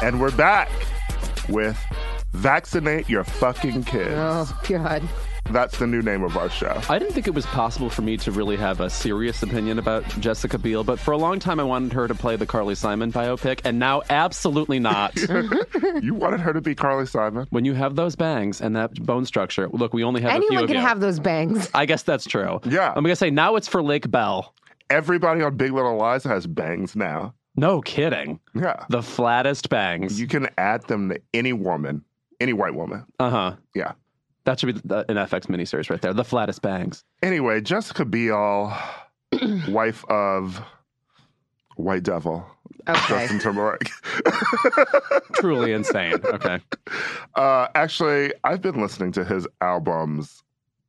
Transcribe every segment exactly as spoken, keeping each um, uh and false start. And we're back with Vaccinate Your Fucking Kids. Oh, God. That's the new name of our show. I didn't think it was possible for me to really have a serious opinion about Jessica Biel, but for a long time I wanted her to play the Carly Simon biopic, and now absolutely not. You wanted her to be Carly Simon? When you have those bangs and that bone structure, look, we only have Anyone a few of you. Anyone can have those bangs. I guess that's true. Yeah. I'm going to say, now it's for Lake Bell. Everybody on Big Little Lies has bangs now. No kidding. Yeah. The flattest bangs. You can add them to any woman, any white woman. Uh-huh. Yeah. That should be the, an F X miniseries right there. The flattest bangs. Anyway, Jessica Biel, wife of White Devil. Okay. Justin Timberlake. Truly insane. Okay. Uh, actually, I've been listening to his albums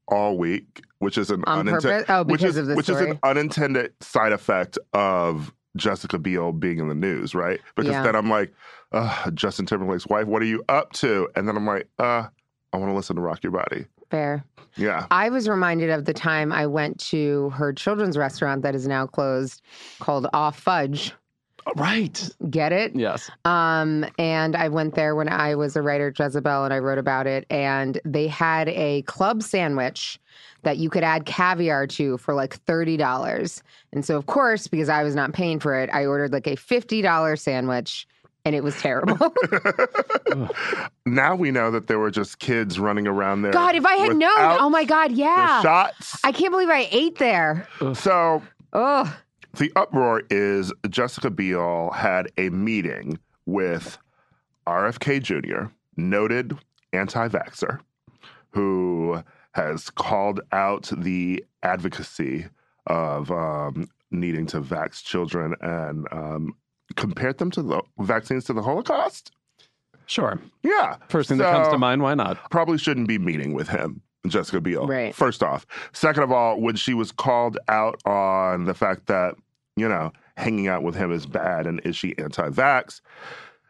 all week, which is an, unintended, oh, which is, which is an unintended side effect of Jessica Biel being in the news, right? Because yeah. then I'm like, uh, Justin Timberlake's wife, what are you up to? And then I'm like, uh, I want to listen to Rock Your Body. Fair. Yeah. I was reminded of the time I went to her children's restaurant that is now closed called Off Fudge. Right. Get it? Yes. Um, and I went there when I was a writer at Jezebel, and I wrote about it. And they had a club sandwich that you could add caviar to for like thirty dollars. And so, of course, because I was not paying for it, I ordered like a fifty dollars sandwich, and it was terrible. Now we know that there were just kids running around there. God, if I had known. Oh, my God. Yeah. Shots. I can't believe I ate there. So. Ugh. The uproar is Jessica Biel had a meeting with R F K Junior, noted anti-vaxxer, who has called out the advocacy of um, needing to vax children and um, compared them to the vaccines to the Holocaust. Sure. Yeah. First thing so, that comes to mind, why not? Probably shouldn't be meeting with him. Jessica Biel, right. First off. Second of all, when she was called out on the fact that, you know, hanging out with him is bad and is she anti-vax,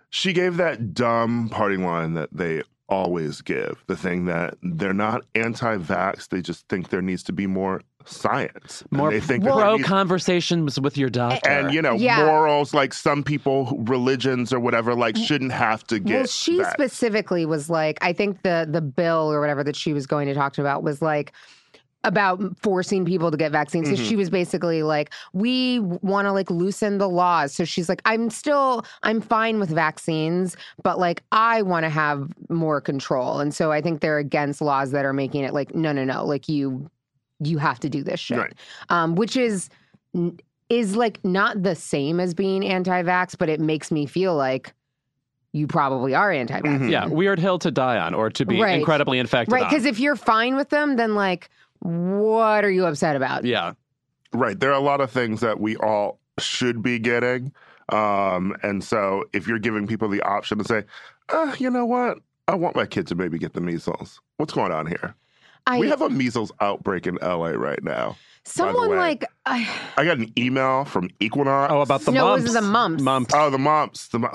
she gave that dumb parting line that they always give, the thing that they're not anti-vax, they just think there needs to be more science. More they think pro needs, conversations with your doctor. And, you know, yeah. morals, like some people, religions or whatever, like shouldn't have to get Well, she that. specifically was like, I think the the bill or whatever that she was going to talk about was like, about forcing people to get vaccines. So mm-hmm. she was basically like, we want to like loosen the laws. So she's like, I'm still, I'm fine with vaccines, but like, I want to have more control. And so I think they're against laws that are making it like, no, no, no. Like you, you have to do this shit, right. um, which is, is like not the same as being anti-vax, but it makes me feel like you probably are anti-vax. Mm-hmm. Yeah. Weird hill to die on or to be right. incredibly infected Right. on. Cause if you're fine with them, then like, what are you upset about? Yeah. Right. There are a lot of things that we all should be getting. Um, and so if you're giving people the option to say, uh, you know what? I want my kid to maybe get the measles. What's going on here? I, we have a measles outbreak in L A right now. Someone like... I, I got an email from Equinox. Oh, about the no, mumps. No, it was the mumps. mumps. Oh, the mumps. The,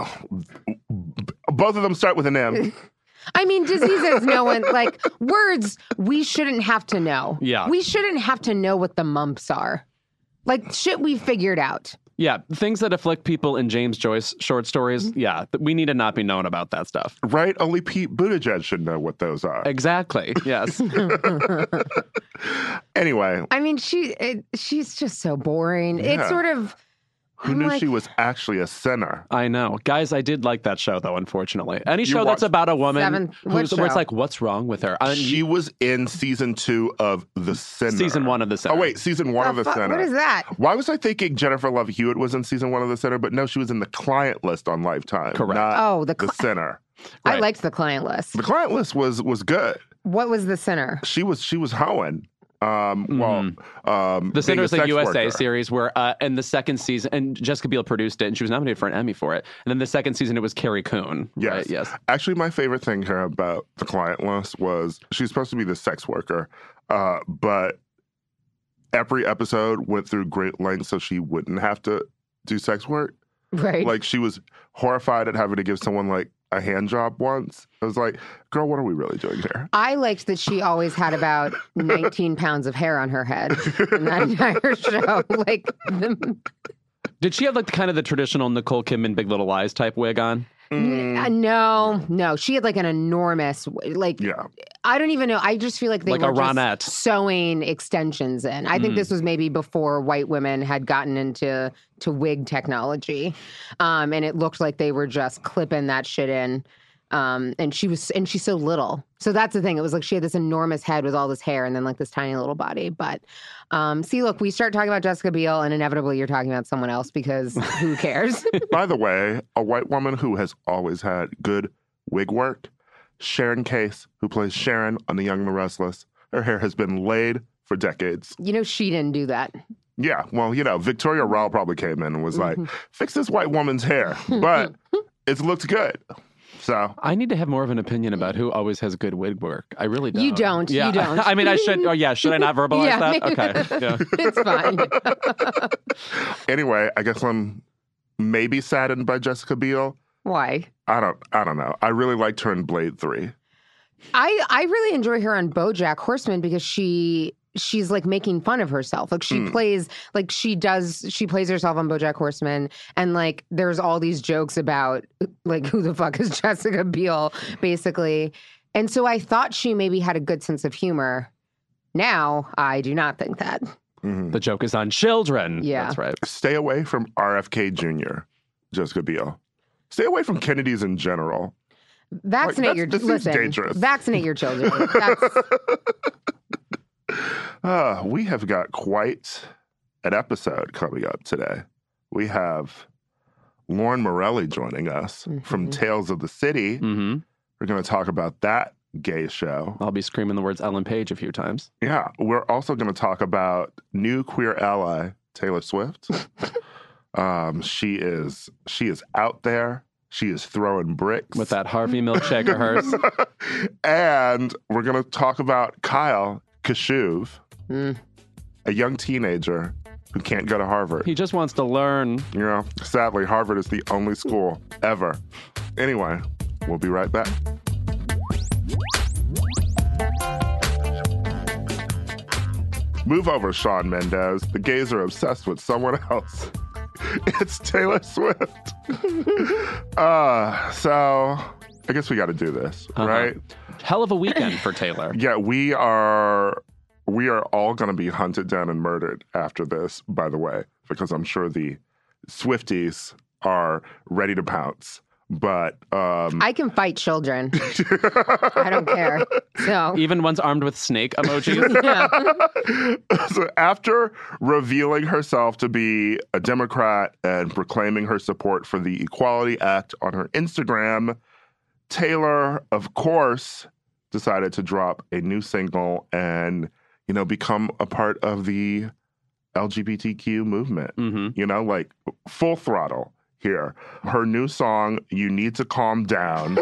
both of them start with an M. I mean, diseases, no one, like, words we shouldn't have to know. Yeah. We shouldn't have to know what the mumps are. Like, shit we figured out. Yeah, things that afflict people in James Joyce short stories, mm-hmm. yeah, we need to not be known about that stuff. Right? Only Pete Buttigieg should know what those are. Exactly, yes. Anyway. I mean, she it, she's just so boring. Yeah. It's sort of... Who I'm knew like, she was actually a sinner? I know. Guys, I did like that show, though, unfortunately. Any you show that's about a woman who's, where it's like, what's wrong with her? And she you, was in season two of The Sinner. Season one of The Sinner. Oh, wait, season one oh, of The fuck, Sinner. What is that? Why was I thinking Jennifer Love Hewitt was in season one of The Sinner? But no, she was in The Client List on Lifetime. Correct. Not oh, The, cl- the Sinner. Right. I liked The Client List. The Client List was was good. What was The Sinner? She was, she was hoeing. Um, well, mm. um, The Sinner is a U S A series where uh, in the second season, and Jessica Biel produced it, and she was nominated for an Emmy for it. And then the second season, it was Carrie Coon. Yes. Right? Yes. Actually, my favorite thing here about The Client List was she's supposed to be the sex worker, uh, but every episode went through great lengths so she wouldn't have to do sex work. Right. Like, she was horrified at having to give someone, like, a hand job once. I was like, girl, what are we really doing here? I liked that she always had about nineteen pounds of hair on her head in that entire show. Like, the... Did she have like the kind of the traditional Nicole Kidman Big Little Lies type wig on? Mm. No, no. She had like an enormous, like, yeah. I don't even know. I just feel like they like were a Ronette. Just sewing extensions in. I mm. think this was maybe before white women had gotten into to wig technology. Um, and it looked like they were just clipping that shit in. Um, and she was, and she's so little. So that's the thing. It was like she had this enormous head with all this hair and then like this tiny little body. But um, see, look, we start talking about Jessica Biel and inevitably you're talking about someone else because who cares? By the way, a white woman who has always had good wig work, Sharon Case, who plays Sharon on The Young and the Restless. Her hair has been laid for decades. You know, she didn't do that. Yeah. Well, you know, Victoria Rao probably came in and was mm-hmm. like, fix this white woman's hair. But it's looked good. So I need to have more of an opinion about who always has good wig work. I really don't. You don't. Yeah. You don't. I mean, I should. Oh, yeah. Should I not verbalize yeah, that? Okay. Yeah. It's fine. Anyway, I guess I'm maybe saddened by Jessica Biel. Why? I don't. I don't know. I really liked her in Blade Three. I I really enjoy her on BoJack Horseman because she. She's like making fun of herself. Like she mm. plays, like she does, she plays herself on BoJack Horseman. And like, there's all these jokes about like, who the fuck is Jessica Biel, basically. And so I thought she maybe had a good sense of humor. Now I do not think that. Mm-hmm. The joke is on children. Yeah. That's right. Stay away from R F K Junior, Jessica Biel. Stay away from Kennedys in general. Vaccinate like, your, listen, dangerous. Vaccinate your children. That's... Uh, we have got quite an episode coming up today. We have Lauren Morelli joining us mm-hmm. from Tales of the City. Mm-hmm. We're going to talk about that gay show. I'll be screaming the words Ellen Page a few times. Yeah. We're also going to talk about new queer ally, Taylor Swift. um, she is she is out there. She is throwing bricks. With that Harvey milkshake of hers. And we're going to talk about Kyle Kashuv. Mm. A young teenager who can't go to Harvard. He just wants to learn. You know, sadly, Harvard is the only school ever. Anyway, we'll be right back. Move over, Shawn Mendes. The gays are obsessed with someone else. It's Taylor Swift. uh, so... I guess we got to do this, uh-huh. right? Hell of a weekend for Taylor. Yeah, we are we are all going to be hunted down and murdered after this, by the way, because I'm sure the Swifties are ready to pounce. But um, I can fight children. I don't care. So even ones armed with snake emojis. Yeah. So after revealing herself to be a Democrat and proclaiming her support for the Equality Act on her Instagram, Taylor, of course, decided to drop a new single and, you know, become a part of the L G B T Q movement. Mm-hmm. You know, like full throttle here. Her new song, You Need to Calm Down,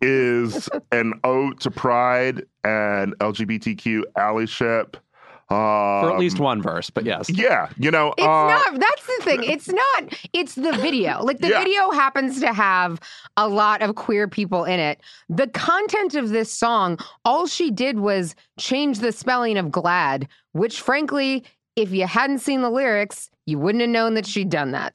is an ode to pride and L G B T Q allyship. Um, For at least one verse, but yes. Yeah, you know. It's uh, not, that's the thing. It's not, it's the video. Like the yeah. video happens to have a lot of queer people in it. The content of this song, all she did was change the spelling of glad, which frankly, if you hadn't seen the lyrics, you wouldn't have known that she'd done that.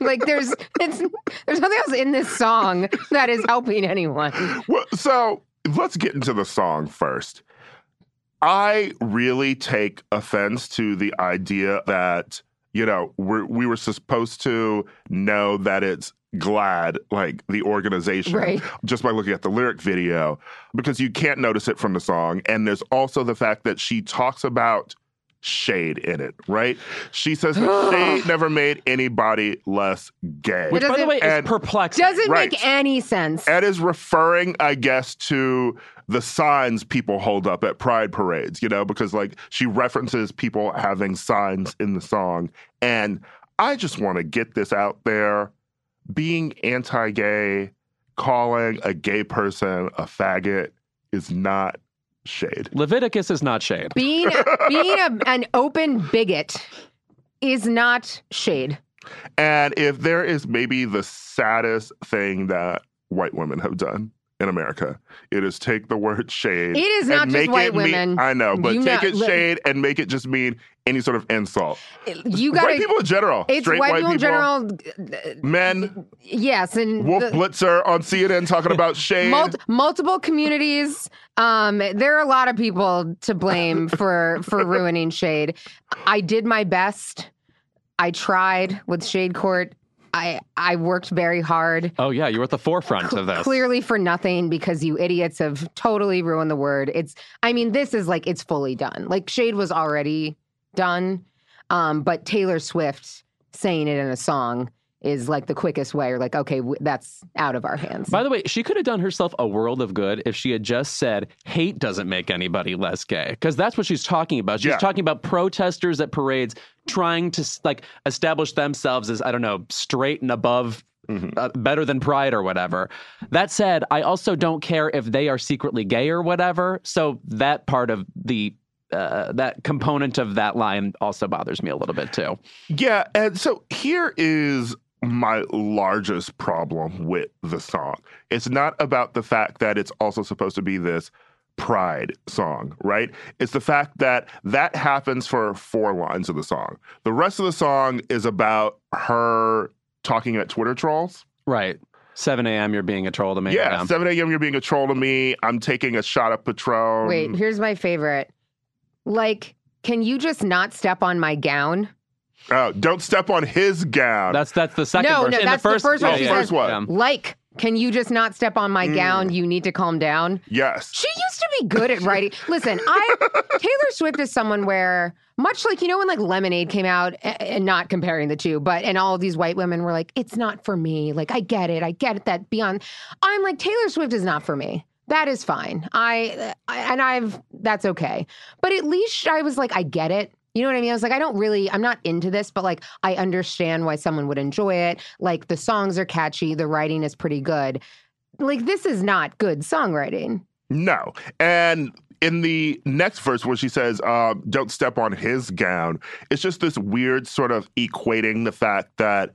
Like there's, it's, there's nothing else in this song that is helping anyone. Well, so let's get into the song first. I really take offense to the idea that, you know, we're, we were supposed to know that it's GLAAD, like the organization, right, just by looking at the lyric video, because you can't notice it from the song. And there's also the fact that she talks about shade in it, right? She says that shade never made anybody less gay. Which, by the way, is perplexing. Doesn't right. make any sense. Ed is referring, I guess, to the signs people hold up at pride parades, you know, because, like, she references people having signs in the song. And I just want to get this out there. Being anti-gay, calling a gay person a faggot is not shade. Leviticus is not shade. Being being a, an open bigot is not shade. And if there is maybe the saddest thing that white women have done in America, it is take the word shade. It is not just white women. Mean, I know, but you take not, it shade and make it just mean any sort of insult. You got white people in general. It's straight white, white people in general. Men. Yes, and Wolf the, Blitzer on C N N talking about shade. Mul- multiple communities. Um, there are a lot of people to blame for for ruining shade. I did my best. I tried with Shade Court. I, I worked very hard. Oh, yeah. You were at the forefront C- of this. Clearly for nothing, because you idiots have totally ruined the word. It's, I mean, this is like, it's fully done. Like, shade was already done. Um, but Taylor Swift saying it in a song is like the quickest way. Or like, okay, w- that's out of our hands. By the way, she could have done herself a world of good if she had just said, hate doesn't make anybody less gay. Because that's what she's talking about. She's yeah. talking about protesters at parades trying to, like, establish themselves as, I don't know, straight and above, mm-hmm. uh, better than pride or whatever. That said, I also don't care if they are secretly gay or whatever. So that part of the Uh, that component of that line also bothers me a little bit, too. Yeah. And so here is my largest problem with the song. It's not about the fact that it's also supposed to be this pride song, right? It's the fact that that happens for four lines of the song. The rest of the song is about her talking at Twitter trolls. Right. seven a.m. you're being a troll to me. Yeah. Madame. seven a.m. you're being a troll to me. I'm taking a shot at Patron. Wait, here's my favorite. Like, can you just not step on my gown? Oh, don't step on his gown. That's that's the second no, verse. No, no, that's the first, the first one. Yeah, yeah. First one. Like, can you just not step on my mm. gown? You need to calm down. Yes. She used to be good at writing. Listen, I Taylor Swift is someone where, much like, you know, when, like, Lemonade came out, and not comparing the two, but, and all of these white women were like, it's not for me. Like, I get it. I get it. That beyond. I'm like, Taylor Swift is not for me. That is fine. I, I, and I've, that's okay. But at least I was like, I get it. You know what I mean? I was like, I don't really, I'm not into this, but, like, I understand why someone would enjoy it. Like, the songs are catchy. The writing is pretty good. Like, this is not good songwriting. No. And in the next verse where she says, um, don't step on his gown, it's just this weird sort of equating the fact that,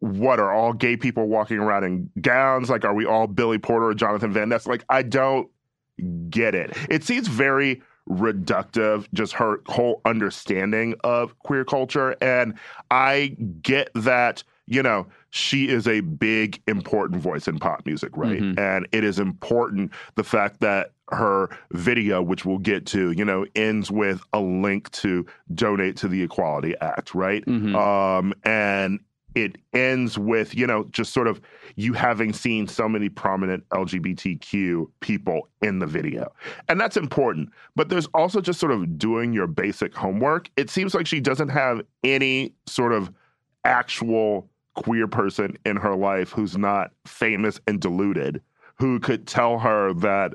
what, are all gay people walking around in gowns? Like, are we all Billy Porter or Jonathan Van Ness? Like, I don't get it. It seems very reductive, just her whole understanding of queer culture. And I get that, you know, she is a big, important voice in pop music, right? Mm-hmm. And it is important, the fact that her video, which we'll get to, you know, ends with a link to donate to the Equality Act, right? Mm-hmm. Um, and it ends with, you know, just sort of you having seen so many prominent L G B T Q people in the video. And that's important. But there's also just sort of doing your basic homework. It seems like she doesn't have any sort of actual queer person in her life who's not famous and deluded, who could tell her that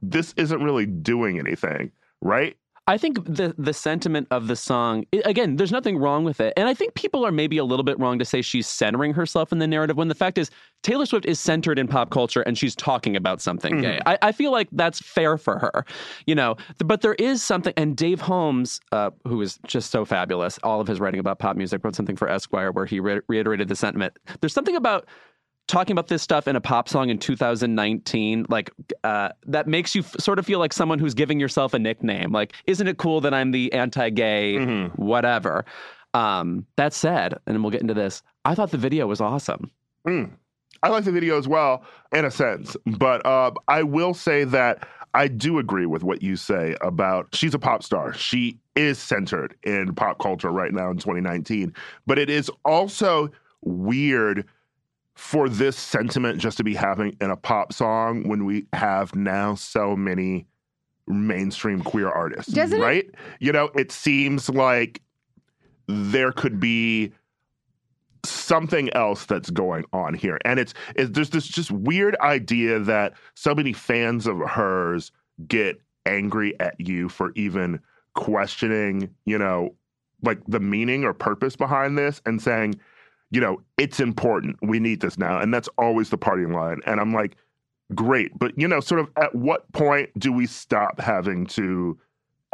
this isn't really doing anything, right? I think the the sentiment of the song, again, there's nothing wrong with it. And I think people are maybe a little bit wrong to say she's centering herself in the narrative when the fact is Taylor Swift is centered in pop culture and she's talking about something mm-hmm. gay. I, I feel like that's fair for her, you know, but there is something. And Dave Holmes, uh, who is just so fabulous, all of his writing about pop music, wrote something for Esquire where he re- reiterated the sentiment. There's something about talking about this stuff in a pop song in two thousand nineteen, like, uh, that makes you f- sort of feel like someone who's giving yourself a nickname. Like, isn't it cool that I'm the anti-gay mm-hmm. whatever? Um, that said, and we'll get into this, I thought the video was awesome. Mm. I like the video as well, in a sense. But uh, I will say that I do agree with what you say about she's a pop star. She is centered in pop culture right now in twenty nineteen. But it is also weird for this sentiment just to be happening in a pop song when we have now so many mainstream queer artists, Doesn't right? It? You know, it seems like there could be something else that's going on here. And it's, it's there's this just weird idea that so many fans of hers get angry at you for even questioning, you know, like the meaning or purpose behind this and saying, you know, it's important. We need this now. And that's always the partying line. And I'm like, great. But, you know, sort of at what point do we stop having to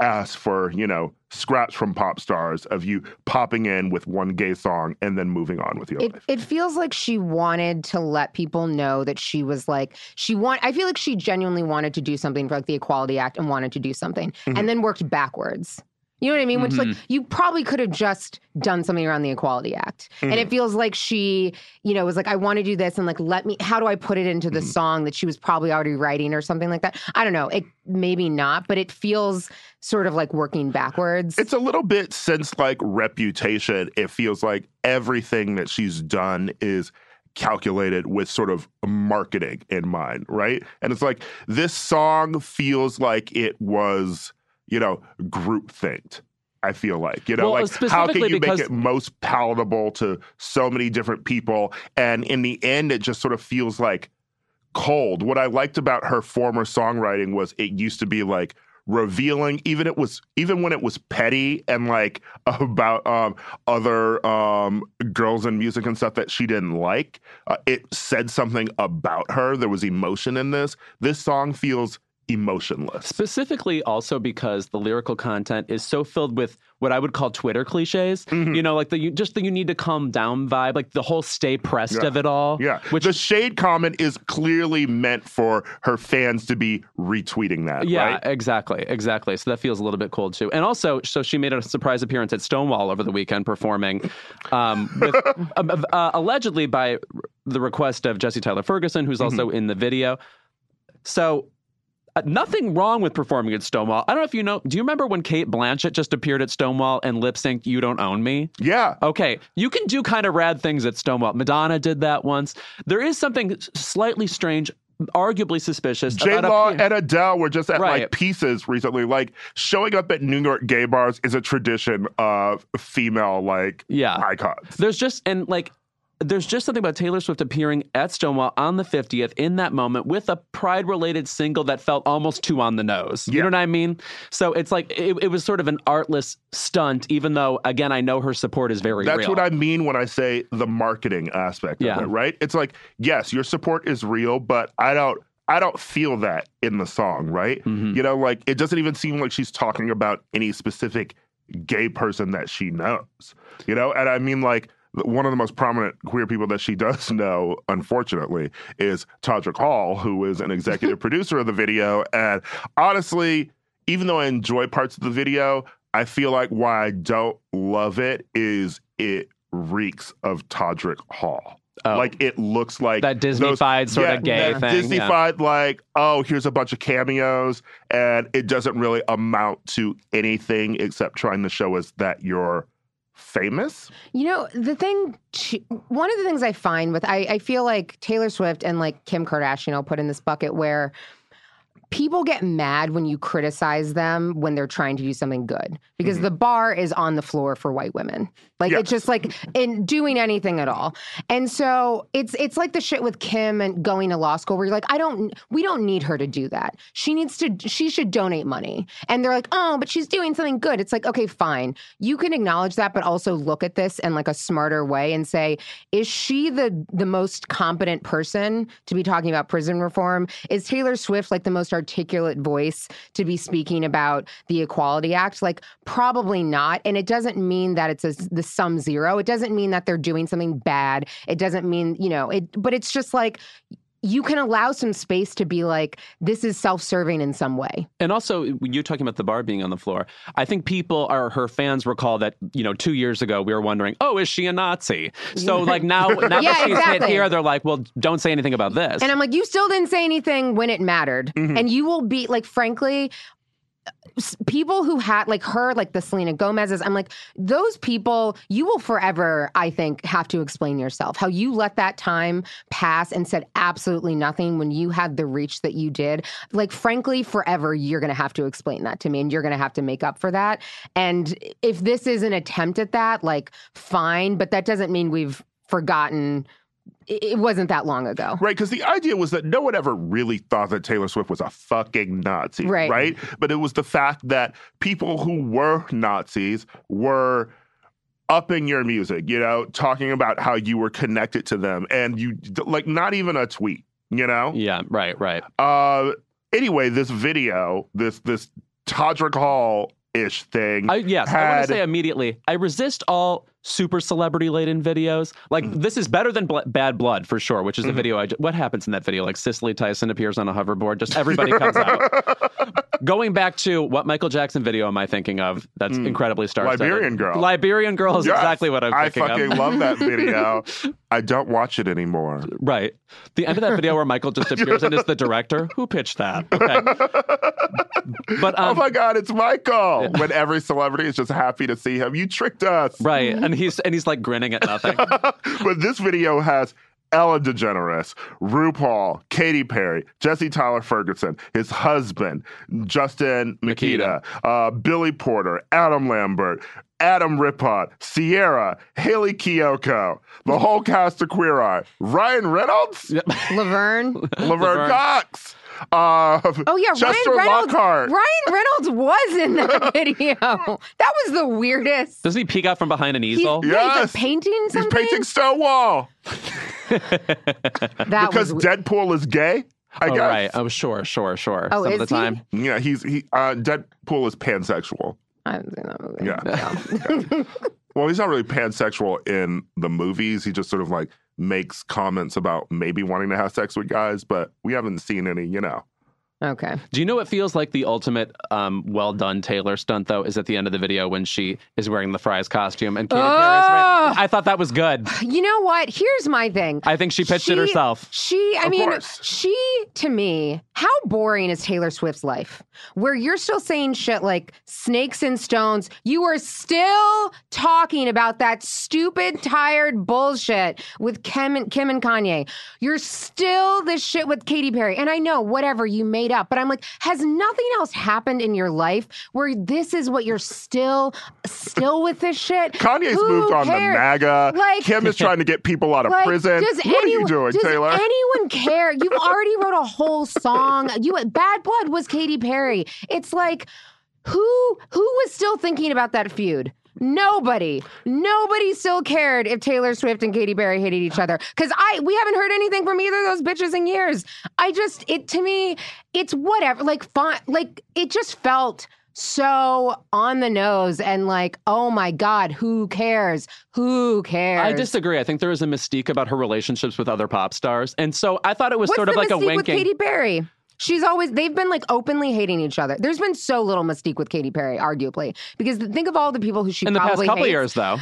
ask for, you know, scraps from pop stars of you popping in with one gay song and then moving on with your it, life? It feels like she wanted to let people know that she was like, she want, I feel like she genuinely wanted to do something for like the Equality Act and wanted to do something mm-hmm. and then worked backwards. You know what I mean? Which, mm-hmm. like, you probably could have just done something around the Equality Act. Mm-hmm. And it feels like she, you know, was like, I want to do this. And, like, let me, how do I put it into the mm-hmm. song that she was probably already writing or something like that? I don't know. It maybe not, but it feels sort of like working backwards. It's a little bit since, like, Reputation. It feels like everything that she's done is calculated with sort of marketing in mind, right? And it's like, this song feels like it was, you know, groupthink, I feel like. You know, well, like, how can you because... make it most palatable to so many different people? And in the end, it just sort of feels like cold. What I liked about her former songwriting was it used to be like revealing, even it was even when it was petty and like about um, other um, girls in music and stuff that she didn't like. Uh, it said something about her. There was emotion in this. This song feels emotionless. Specifically also because the lyrical content is so filled with what I would call Twitter cliches, mm-hmm. you know, like the you, just the you need to calm down vibe, like the whole stay pressed yeah. of it all. Yeah, which the shade comment is clearly meant for her fans to be retweeting that, yeah, right? exactly, exactly. So that feels a little bit cold too. And also, so she made a surprise appearance at Stonewall over the weekend performing, um, with, uh, uh, allegedly by the request of Jesse Tyler Ferguson, who's also mm-hmm. in the video. So Uh, nothing wrong with performing at Stonewall. I don't know if you know, do you remember when Cate Blanchett just appeared at Stonewall and lip-synced You Don't Own Me? Yeah. Okay, you can do kind of rad things at Stonewall. Madonna did that once. There is something slightly strange, arguably suspicious. J-Law and Adele were just at right. like pieces recently. Like showing up at New York gay bars is a tradition of female like yeah. icons. There's just, and like, There's just something about Taylor Swift appearing at Stonewall on the fiftieth in that moment with a Pride-related single that felt almost too on the nose. You yeah. know what I mean? So it's like it, it was sort of an artless stunt, even though, again, I know her support is very That's real. That's what I mean when I say the marketing aspect yeah. of it, right? It's like, yes, your support is real, but I don't I don't feel that in the song, right? Mm-hmm. You know, like it doesn't even seem like she's talking about any specific gay person that she knows, you know? And I mean, like, one of the most prominent queer people that she does know, unfortunately, is Todrick Hall, who is an executive producer of the video. And honestly, even though I enjoy parts of the video, I feel like why I don't love it is it reeks of Todrick Hall. Oh, like, it looks like that Disney-fied those, sort yeah, of gay that thing. Disney-fied, yeah. like, oh, here's a bunch of cameos, and it doesn't really amount to anything except trying to show us that you're famous? You know, the thing, she, one of the things I find with, I, I feel like Taylor Swift and like Kim Kardashian, I'll put in this bucket where people get mad when you criticize them when they're trying to do something good because mm-hmm. the bar is on the floor for white women. Like yes. it's just like in doing anything at all. And so it's it's like the shit with Kim and going to law school where you're like, I don't, we don't need her to do that. She needs to, she should donate money. And they're like, oh, but she's doing something good. It's like, okay, fine. You can acknowledge that, but also look at this in like a smarter way and say, is she the, the most competent person to be talking about prison reform? Is Taylor Swift like the most articulate voice to be speaking about the Equality Act? Like, probably not. And it doesn't mean that it's a, the sum zero. It doesn't mean that they're doing something bad. It doesn't mean, you know, it, but it's just like, you can allow some space to be like, this is self-serving in some way. And also, when you're talking about the bar being on the floor, I think people are, her fans recall that, you know, two years ago, we were wondering, oh, is she a Nazi? So like now, now yeah, that she's exactly. hit here, they're like, well, don't say anything about this. And I'm like, you still didn't say anything when it mattered. Mm-hmm. And you will be like, frankly, people who had like her, like the Selena Gomez's, I'm like, those people, you will forever, I think, have to explain yourself. How you let that time pass and said absolutely nothing when you had the reach that you did. Like, frankly, forever, you're going to have to explain that to me and you're going to have to make up for that. And if this is an attempt at that, like, fine. But that doesn't mean we've forgotten. It wasn't that long ago. Right, because the idea was that no one ever really thought that Taylor Swift was a fucking Nazi, right? right? But it was the fact that people who were Nazis were upping your music, you know, talking about how you were connected to them. And you, like, not even a tweet, you know? Yeah, right, right. Uh, anyway, this video, this, this Todrick Hall-ish thing. I, yes, had, I want to say immediately, I resist all... super celebrity laden videos. Like, mm. this is better than bl- Bad Blood, for sure, which is mm-hmm. a video I just, what happens in that video? Like, Cicely Tyson appears on a hoverboard. Just everybody comes out. Going back to what Michael Jackson video am I thinking of? That's mm. incredibly star-studded. Liberian Girl. Liberian Girl is yes. exactly what I'm thinking of. I fucking of. love that video. I don't watch it anymore. Right. The end of that video where Michael just appears and is the director. Who pitched that? Okay. But um, oh my God, it's Michael. Yeah. When every celebrity is just happy to see him. You tricked us. Right. And he's and he's like grinning at nothing. But this video has Ellen DeGeneres, RuPaul, Katy Perry, Jesse Tyler Ferguson, his husband, Justin Mikita, uh, Billy Porter, Adam Lambert, Adam Rippon, Sierra, Haley Kiyoko, the whole cast of Queer Eye, Ryan Reynolds, yep. Laverne, Laverne, Laverne Cox. Uh, oh yeah, Chester Ryan Reynolds. Lockhart. Ryan Reynolds was in that video. That was the weirdest. Doesn't he peek out from behind an easel? He's, yes. yeah, he's like painting something. He's painting Stonewall. that because was... Deadpool is gay. I oh, guess. Right. Oh sure, sure, sure. Oh, Some is of the time. He? Yeah, he's he. Uh, Deadpool is pansexual. I haven't seen that movie. Yeah. yeah. yeah. Well, he's not really pansexual in the movies. He just sort of like makes comments about maybe wanting to have sex with guys, but we haven't seen any, you know. Okay. Do you know what feels like the ultimate um, well done Taylor stunt, though, is at the end of the video when she is wearing the Fries costume and Katy oh! Perry is wearing, I thought that was good. You know what? Here's my thing. I think she pitched she, it herself. She, I of mean, course. she, to me, how boring is Taylor Swift's life? Where you're still saying shit like snakes and stones. You are still talking about that stupid, tired bullshit with Kim and, Kim and Kanye. You're still this shit with Katy Perry. And I know, whatever, you made up, but I'm like, has nothing else happened in your life where this is what you're still still with this shit? Kanye's Who moved cares? on the MAGA. Like, Kim is trying to get people out of like, prison. What anyone, are you doing, does Taylor? Does anyone care? You already wrote a whole song. You Bad Blood was Katy Perry. It's like, who who was still thinking about that feud? Nobody, nobody still cared if Taylor Swift and Katy Perry hated each other. Because I, we haven't heard anything from either of those bitches in years. I just, it to me, it's whatever. Like, fun, like it just felt so on the nose and like, oh my God, who cares? Who cares? I disagree. I think there is a mystique about her relationships with other pop stars, and so I thought it was What's sort of like a winking. With Katy Perry? She's always, they've been like openly hating each other. There's been so little mystique with Katy Perry, arguably, because think of all the people who she probably hates. In the past couple of years, though.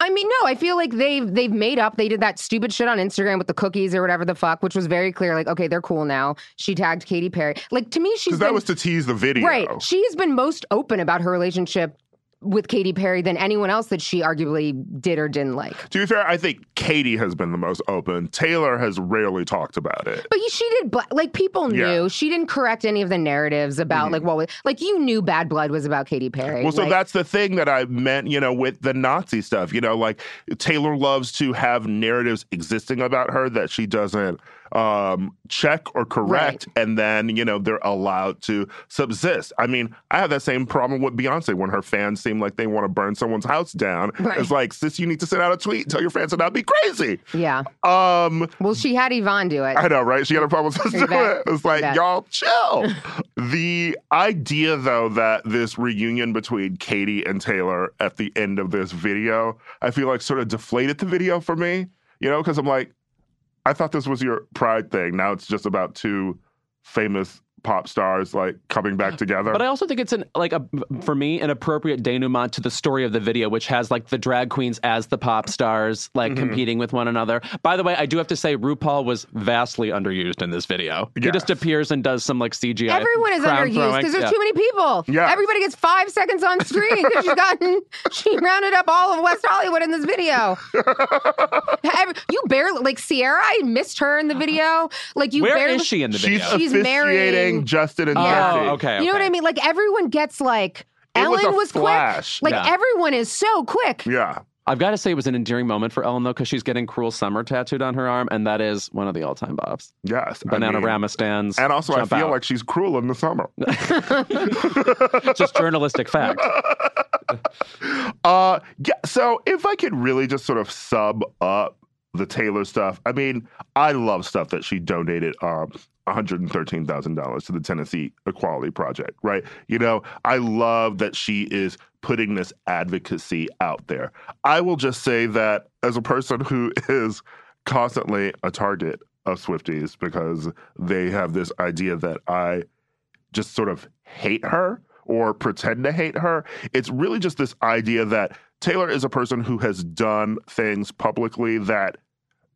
I mean, no, I feel like they've they've made up. They did that stupid shit on Instagram with the cookies or whatever the fuck, which was very clear. Like, okay, they're cool now. She tagged Katy Perry. Like, to me, she's been, because that was to tease the video. Right. She has been most open about her relationship with Katy Perry than anyone else that she arguably did or didn't like. To be fair, I think Katy has been the most open. Taylor has rarely talked about it. But she did, like, people knew. Yeah. She didn't correct any of the narratives about, mm-hmm. like, what was, like, you knew Bad Blood was about Katy Perry. Well, so like, that's the thing that I meant, you know, with the Nazi stuff. You know, like, Taylor loves to have narratives existing about her that she doesn't Um, check or correct, right. and then, you know, they're allowed to subsist. I mean, I have that same problem with Beyonce when her fans seem like they want to burn someone's house down. Right. It's like, sis, you need to send out a tweet and tell your fans to not be crazy. Yeah. Um. Well, she had Yvonne do it. I know, right? She had a problem with do it. It's like, y'all chill. The idea, though, that this reunion between Katy and Taylor at the end of this video, I feel like sort of deflated the video for me, you know, because I'm like, I thought this was your pride thing. Now it's just about two famous pop stars like coming back together. But I also think it's an like a for me an appropriate denouement to the story of the video, which has like the drag queens as the pop stars like mm-hmm. competing with one another. By the way, I do have to say RuPaul was vastly underused in this video. Yes. He just appears and does some like C G I. Everyone is underused because there's yeah. too many people. Yeah. Everybody gets five seconds on screen because she's gotten she rounded up all of West Hollywood in this video. Every, you barely like Sierra. I missed her in the video. Like you. Where barely, is she in the video? She's, she's married. Justin and Jesse. Oh, okay, okay. You know what I mean? Like everyone gets like it Ellen was, was quick. Like yeah. everyone is so quick. Yeah. I've got to say it was an endearing moment for Ellen though, because she's getting Cruel Summer tattooed on her arm, and that is one of the all-time bops. Yes. Banana I mean, Rama stands. And also I feel out. like she's cruel in the summer. Just journalistic fact. Uh yeah. So if I could really just sort of sub up the Taylor stuff. I mean, I love stuff that she donated um, one hundred thirteen thousand dollars to the Tennessee Equality Project, right? You know, I love that she is putting this advocacy out there. I will just say that as a person who is constantly a target of Swifties because they have this idea that I just sort of hate her or pretend to hate her, it's really just this idea that Taylor is a person who has done things publicly that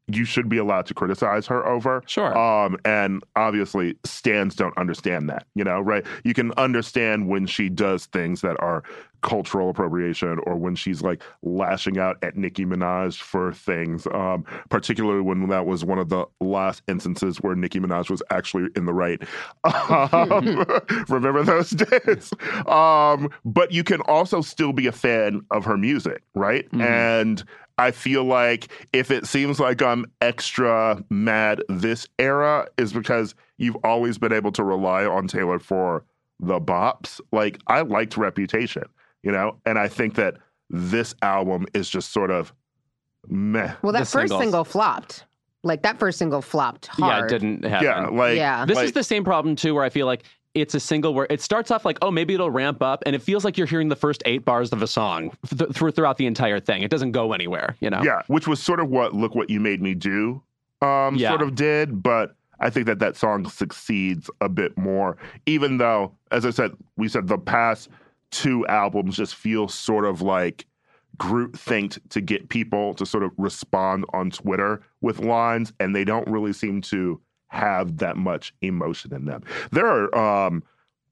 you should be allowed to criticize her over. Sure. Um, and obviously, stans don't understand that, you know, right? You can understand when she does things that are cultural appropriation or when she's like lashing out at Nicki Minaj for things, um, particularly when that was one of the last instances where Nicki Minaj was actually in the right. Um, remember those days? Um, but you can also still be a fan of her music, right? Mm-hmm. And I feel like if it seems like I'm extra mad this era is because you've always been able to rely on Taylor for the bops. Like, I liked Reputation, you know? And I think that this album is just sort of meh. Well, that the first singles. single flopped. Like, that first single flopped hard. Yeah, it didn't happen. Yeah, like... Yeah. This like, is the same problem, too, where I feel like it's a single where it starts off like, oh, maybe it'll ramp up. And it feels like you're hearing the first eight bars of a song th- th- throughout the entire thing. It doesn't go anywhere, you know? Yeah, which was sort of what Look What You Made Me Do um, yeah. sort of did. But I think that that song succeeds a bit more, even though, as I said, we said the past two albums just feel sort of like groupthink to get people to sort of respond on Twitter with lines. And they don't really seem to have that much emotion in them. There are, um,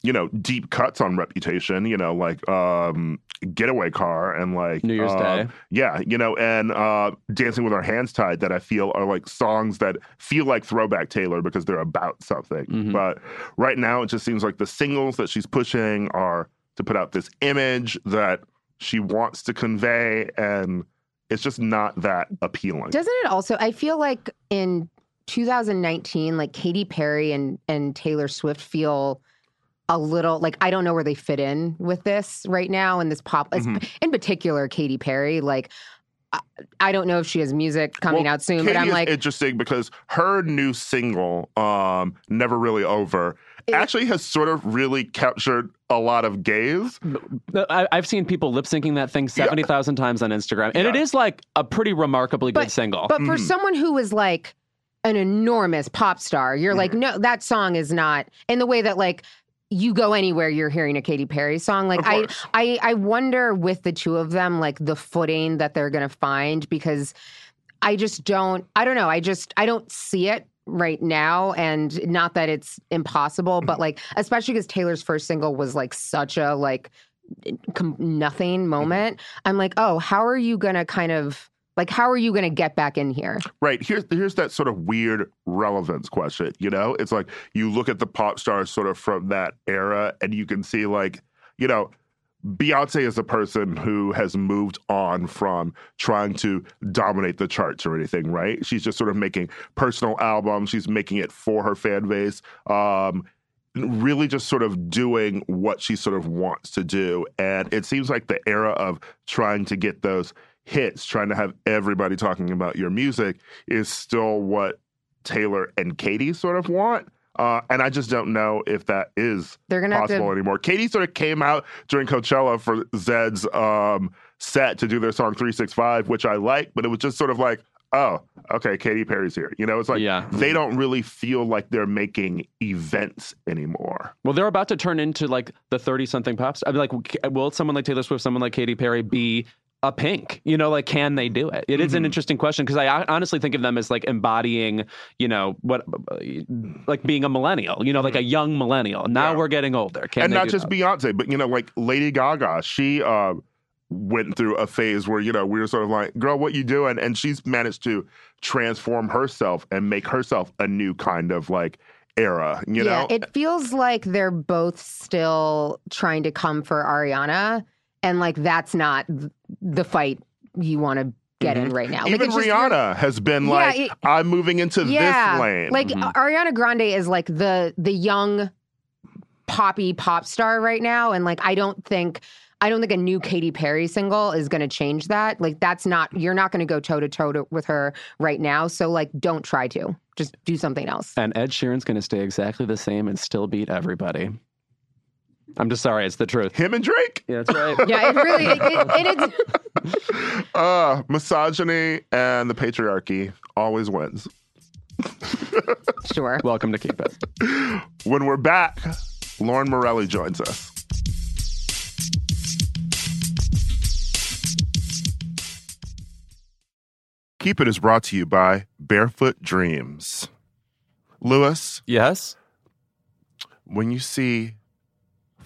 you know, deep cuts on Reputation, you know, like um, Getaway Car and like New Year's uh, Day. Yeah, you know, and uh, Dancing with Our Hands Tied that I feel are like songs that feel like throwback Taylor because they're about something. Mm-hmm. But right now it just seems like the singles that she's pushing are to put out this image that she wants to convey. And it's just not that appealing. Doesn't it also, I feel like in two thousand nineteen, like Katy Perry and, and Taylor Swift feel a little like I don't know where they fit in with this right now in this pop, mm-hmm. in particular Katy Perry. Like I, I don't know if she has music coming well, out soon, Katie but I'm like interesting because her new single, um, Never Really Over, it, actually has sort of really captured a lot of gays. I, I've seen people lip syncing that thing seventy thousand yeah. times on Instagram, and yeah. it is like a pretty remarkably but, good single. But mm-hmm. for someone who is like an enormous pop star, you're mm-hmm. like, no, that song is not in the way that like you go anywhere, you're hearing a Katy Perry song. Like I, I, I wonder with the two of them, like the footing that they're going to find, because I just don't, I don't know. I just, I don't see it right now. And not that it's impossible, but like, especially because Taylor's first single was like such a like com- nothing moment. Mm-hmm. I'm like, oh, how are you going to kind of, Like, how are you going to get back in here? Right. Here's, here's that sort of weird relevance question, you know? It's like you look at the pop stars sort of from that era and you can see like, you know, Beyonce is a person who has moved on from trying to dominate the charts or anything, right? She's just sort of making personal albums. She's making it for her fan base. Um, really just sort of doing what she sort of wants to do. And it seems like the era of trying to get those hits, trying to have everybody talking about your music is still what Taylor and Katy sort of want. Uh, and I just don't know if that is possible to... anymore. Katy sort of came out during Coachella for Zed's um, set to do their song three sixty-five, which I like, but it was just sort of like, oh, okay, Katy Perry's here. You know, it's like yeah. they don't really feel like they're making events anymore. Well, they're about to turn into like the thirty-something pop star. I mean, like, will someone like Taylor Swift, someone like Katy Perry be a Pink? You know, like, can they do it? It mm-hmm. is an interesting question, because I honestly think of them as like embodying, you know, what, like being a millennial, you know, like a young millennial. Now yeah. we're getting older. Can and they not do just that? Beyonce, but, you know, like Lady Gaga, she... Uh, went through a phase where, you know, we were sort of like, girl, what you doing? And she's managed to transform herself and make herself a new kind of like era, you yeah, know? It feels like they're both still trying to come for Ariana. And like, that's not the fight you want to get mm-hmm. in right now. Even like, just, Rihanna has been yeah, like, it, I'm moving into yeah, this lane. Like mm-hmm. Ariana Grande is like the, the young poppy pop star right now. And like, I don't think... I don't think a new Katy Perry single is going to change that. Like, that's not, you're not going to go toe to toe with her right now. So, like, don't try to. Just do something else. And Ed Sheeran's going to stay exactly the same and still beat everybody. I'm just sorry. It's the truth. Him and Drake. Yeah, that's right. yeah, it really, it, it, it is. uh, misogyny and the patriarchy always wins. Sure. Welcome to Keep It. When we're back, Lauren Morelli joins us. Keep It is brought to you by Barefoot Dreams. Lewis? Yes? When you see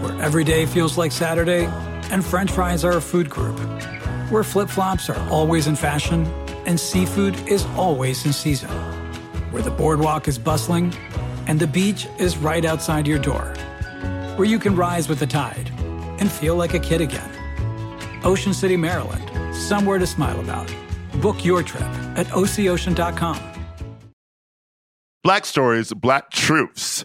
Where every day feels like Saturday, and French fries are a food group. Where flip-flops are always in fashion, and seafood is always in season. Where the boardwalk is bustling, and the beach is right outside your door. Where you can rise with the tide, and feel like a kid again. Ocean City, Maryland, somewhere to smile about. Book your trip at o c ocean dot com. Black Stories, Black Truths.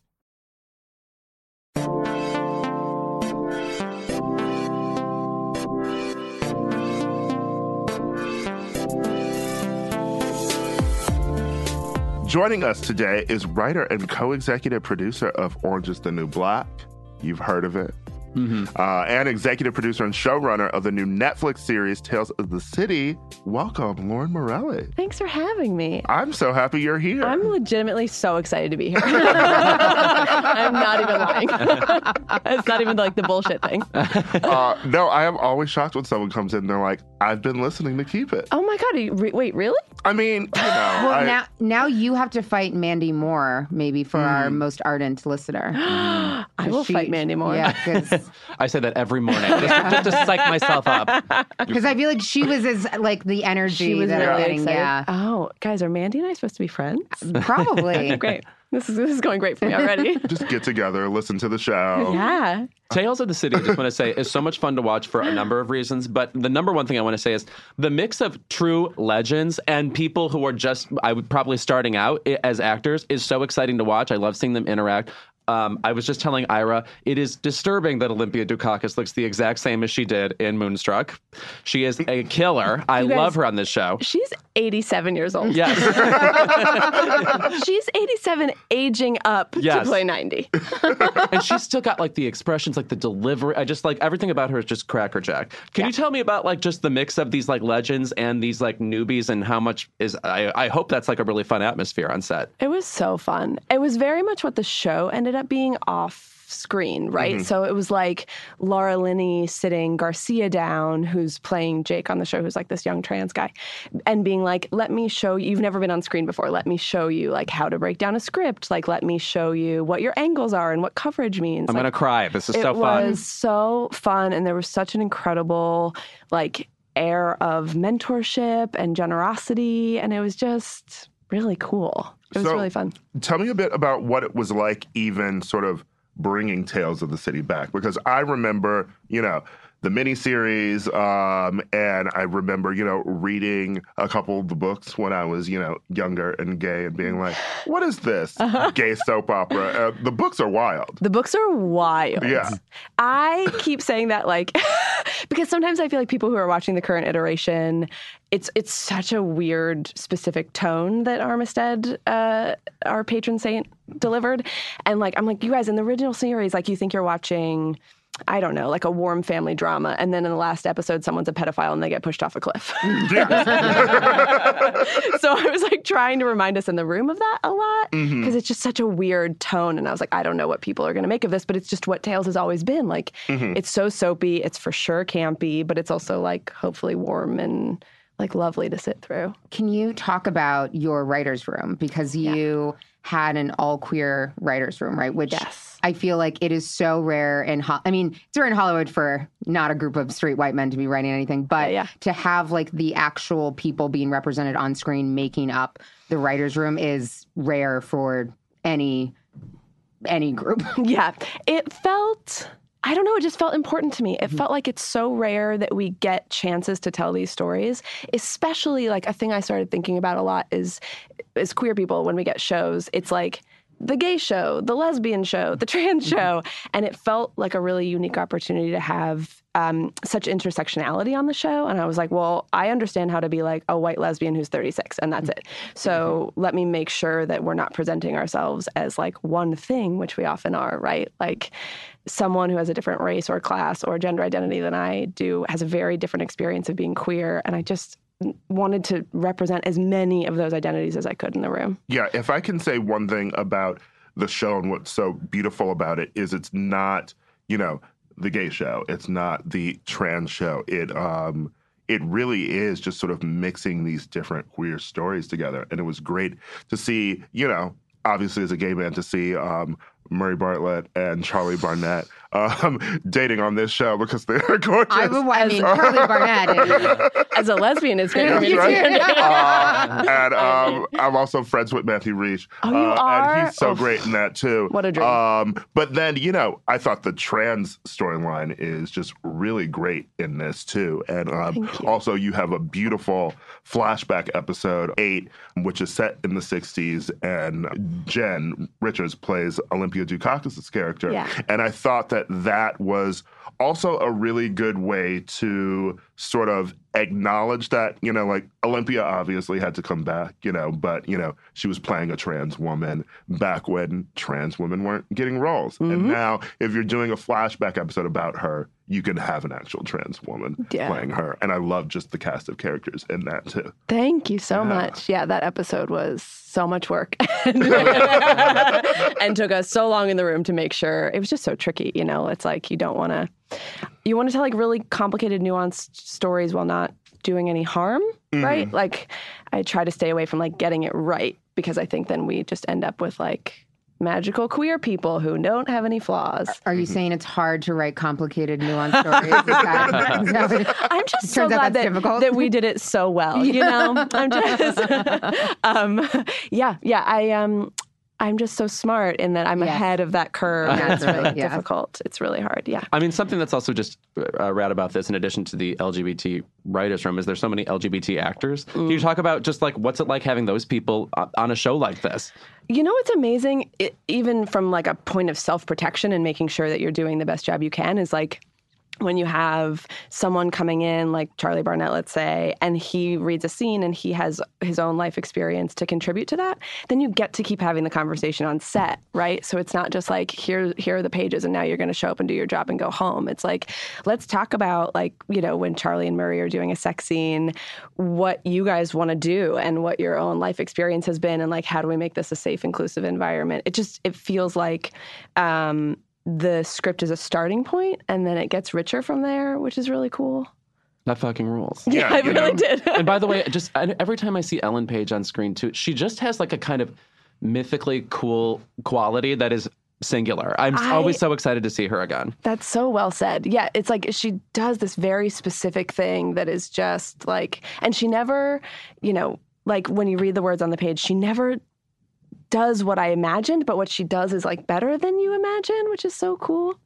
Joining us today is writer and co-executive producer of Orange is the New Black. You've heard of it. Mm-hmm. Uh, and executive producer and showrunner of the new Netflix series, Tales of the City. Welcome, Lauren Morelli. Thanks for having me. I'm so happy you're here. I'm legitimately so excited to be here. I'm not even lying. It's not even like the bullshit thing. uh, no, I am always shocked when someone comes in and they're like, I've been listening to Keep It. Oh my God. Are you re- wait, really? I mean, you know. Well, I, now, now you have to fight Mandy Moore, maybe, for mm. our most ardent listener. I will she, fight Mandy Moore. Yeah, because... I say that every morning, just, just to psych myself up. Because I feel like she was as like the energy she was that really I'm getting. Excited. Yeah. Oh, guys, are Mandy and I supposed to be friends? Probably. Great. This is this is going great for me already. Just get together, listen to the show. Yeah. Tales of the City, I just want to say, is so much fun to watch for a number of reasons. But the number one thing I want to say is the mix of true legends and people who are just, I would probably starting out as actors is so exciting to watch. I love seeing them interact. Um, I was just telling Ira, it is disturbing that Olympia Dukakis looks the exact same as she did in Moonstruck. She is a killer. I guys, love her on this show. She's eighty-seven years old. Yes. She's eighty-seven aging up yes. to play ninety. And she's still got like the expressions, like the delivery. I just like everything about her is just crackerjack. Can yeah. you tell me about like just the mix of these like legends and these like newbies and how much is, I, I hope that's like a really fun atmosphere on set. It was so fun. It was very much what the show ended up being off screen, right? Mm-hmm. So it was like Laura Linney sitting Garcia down, who's playing Jake on the show, who's like this young trans guy, and being like, let me show you, you've never been on screen before, let me show you like how to break down a script, like let me show you what your angles are and what coverage means. I'm like, gonna cry. This is so fun. It was so fun, and there was such an incredible like air of mentorship and generosity, and it was just really cool. It was so really fun. Tell me a bit about what it was like even sort of bringing Tales of the City back. Because I remember, you know, the miniseries, um, and I remember, you know, reading a couple of the books when I was, you know, younger and gay and being like, what is this uh-huh. gay soap opera? Uh, the books are wild. The books are wild. Yeah. I keep saying that like... Because sometimes I feel like people who are watching the current iteration, it's it's such a weird, specific tone that Armistead, uh, our patron saint, delivered. And like I'm like, you guys, in the original series, like you think you're watching, I don't know, like a warm family drama. And then in the last episode, someone's a pedophile and they get pushed off a cliff. So I was like trying to remind us in the room of that a lot because mm-hmm. it's just such a weird tone. And I was like, I don't know what people are going to make of this, but it's just what Tales has always been. Like mm-hmm. it's so soapy. It's for sure campy, but it's also like hopefully warm and like lovely to sit through. Can you talk about your writer's room? Because you... Yeah. had an all queer writer's room, right? Which yes. I feel like it is so rare in Ho- I mean, it's rare in Hollywood for not a group of straight white men to be writing anything, but yeah, yeah. to have like the actual people being represented on screen making up the writer's room is rare for any any group. Yeah. It felt, I don't know, it just felt important to me. It mm-hmm. felt like it's so rare that we get chances to tell these stories, especially like a thing I started thinking about a lot is as queer people, when we get shows, it's like the gay show, the lesbian show, the trans show. And it felt like a really unique opportunity to have um, such intersectionality on the show. And I was like, well, I understand how to be like a white lesbian who's thirty-six and that's it. So let me make sure that we're not presenting ourselves as like one thing, which we often are, right? Like someone who has a different race or class or gender identity than I do has a very different experience of being queer. And I just... wanted to represent as many of those identities as I could in the room. Yeah, if I can say one thing about the show and what's so beautiful about it is it's not, you know, the gay show. It's not the trans show. It um, it really is just sort of mixing these different queer stories together. And it was great to see, you know, obviously as a gay man to see um, Murray Bartlett and Charlie Barnett um, dating on this show because they are gorgeous. I, would, I mean, Charlie Barnett is, as a lesbian is going to be And um, I'm also friends with Matthew Reich. Oh, you uh, are? And he's so oh, great in that too. What a dream. Um, but then, you know, I thought the trans storyline is just really great in this too. And um, you. also you have a beautiful flashback episode eight, which is set in the sixties. And Jen Richards plays Olympia Olympia Dukakis' character. Yeah. And I thought that that was also a really good way to sort of acknowledge that, you know, like Olympia obviously had to come back, you know, but, you know, she was playing a trans woman back when trans women weren't getting roles. Mm-hmm. And now if you're doing a flashback episode about her, you can have an actual trans woman yeah. playing her. And I love just the cast of characters in that, too. Thank you so yeah. much. Yeah, that episode was so much work and took us so long in the room to make sure. It was just so tricky, you know. It's like you don't want to, you want to tell like really complicated, nuanced stories while not doing any harm, mm-hmm. right? Like I try to stay away from like getting it right because I think then we just end up with like magical queer people who don't have any flaws. Are you mm-hmm. saying it's hard to write complicated, nuanced stories? I'm just so glad that, that we did it so well. You know, I'm just, um, yeah, yeah. I um, I'm just so smart in that I'm yes. ahead of that curve. That's really right. yeah. difficult. It's really hard. Yeah. I mean, something that's also just uh, rad about this, in addition to the L G B T writers' room, is there's so many L G B T actors. Mm. Can you talk about just like what's it like having those people on a show like this? You know what's amazing, it, even from like a point of self-protection and making sure that you're doing the best job you can, is like when you have someone coming in, like Charlie Barnet, let's say, and he reads a scene and he has his own life experience to contribute to that, then you get to keep having the conversation on set, right? So it's not just like, here, here are the pages and now you're going to show up and do your job and go home. It's like, let's talk about like, you know, when Charlie and Murray are doing a sex scene, what you guys want to do and what your own life experience has been, and like, how do we make this a safe, inclusive environment? It just, it feels like, um, the script is a starting point, and then it gets richer from there, which is really cool. That fucking rules. Yeah, yeah I really know. did. And by the way, just I, every time I see Ellen Page on screen, too, she just has like a kind of mythically cool quality that is singular. I'm I, always so excited to see her again. That's so well said. Yeah, it's like she does this very specific thing that is just like, and she never, you know, like when you read the words on the page, she never does what I imagined, but what she does is like better than you imagine, which is so cool.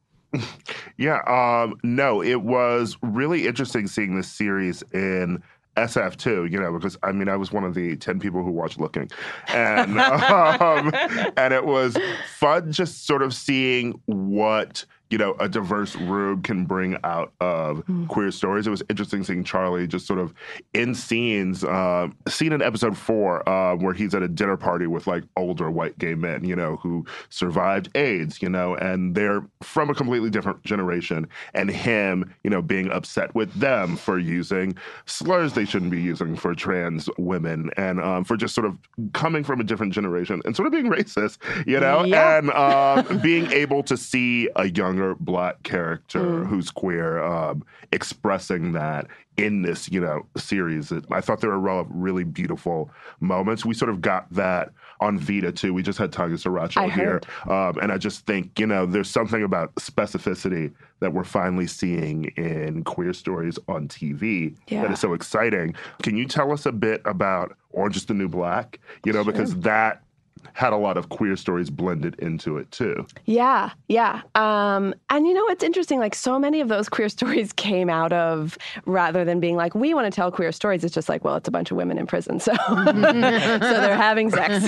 Yeah. Um, no, it was really interesting seeing this series in S F too, you know, because I mean, I was one of the ten people who watched Looking. And, um, and it was fun just sort of seeing what, you know, a diverse room can bring out of mm. queer stories. It was interesting seeing Charlie just sort of in scenes, uh, seen in episode four uh, where he's at a dinner party with like older white gay men, you know, who survived AIDS, you know, and they're from a completely different generation, and him, you know, being upset with them for using slurs they shouldn't be using for trans women, and um, for just sort of coming from a different generation and sort of being racist, you know, yeah. and um, being able to see a young Black character mm. who's queer um, expressing that in this, you know, series. I thought there were really beautiful moments. We sort of got that on Vita too. We just had Tanya Saracho here, um, and I just think, you know, there's something about specificity that we're finally seeing in queer stories on T V yeah. that is so exciting. Can you tell us a bit about Orange is the New Black? You know, sure. because that had a lot of queer stories blended into it, too. Yeah, yeah. Um, and, you know, it's interesting, like, so many of those queer stories came out of, rather than being like, we want to tell queer stories, it's just like, well, it's a bunch of women in prison, so, so they're having sex.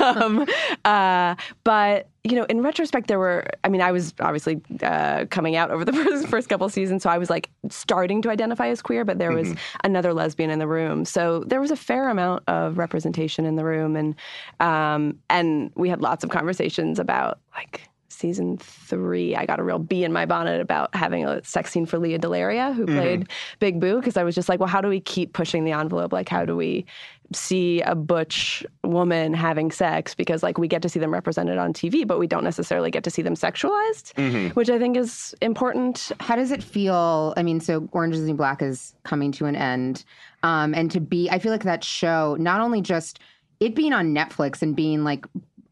um, uh, but... You know, in retrospect, there were, I mean, I was obviously uh, coming out over the first, first couple of seasons, so I was like starting to identify as queer, but there mm-hmm. was another lesbian in the room. So there was a fair amount of representation in the room, and um, and we had lots of conversations about, like, season three, I got a real bee in my bonnet about having a sex scene for Leah Delaria, who played mm-hmm. Big Boo, because I was just like, well, how do we keep pushing the envelope? Like, how do we see a butch woman having sex? Because, like, we get to see them represented on T V, but we don't necessarily get to see them sexualized, mm-hmm. which I think is important. How does it feel? I mean, so Orange is the New Black is coming to an end. Um, and to be, I feel like that show, not only just it being on Netflix and being, like,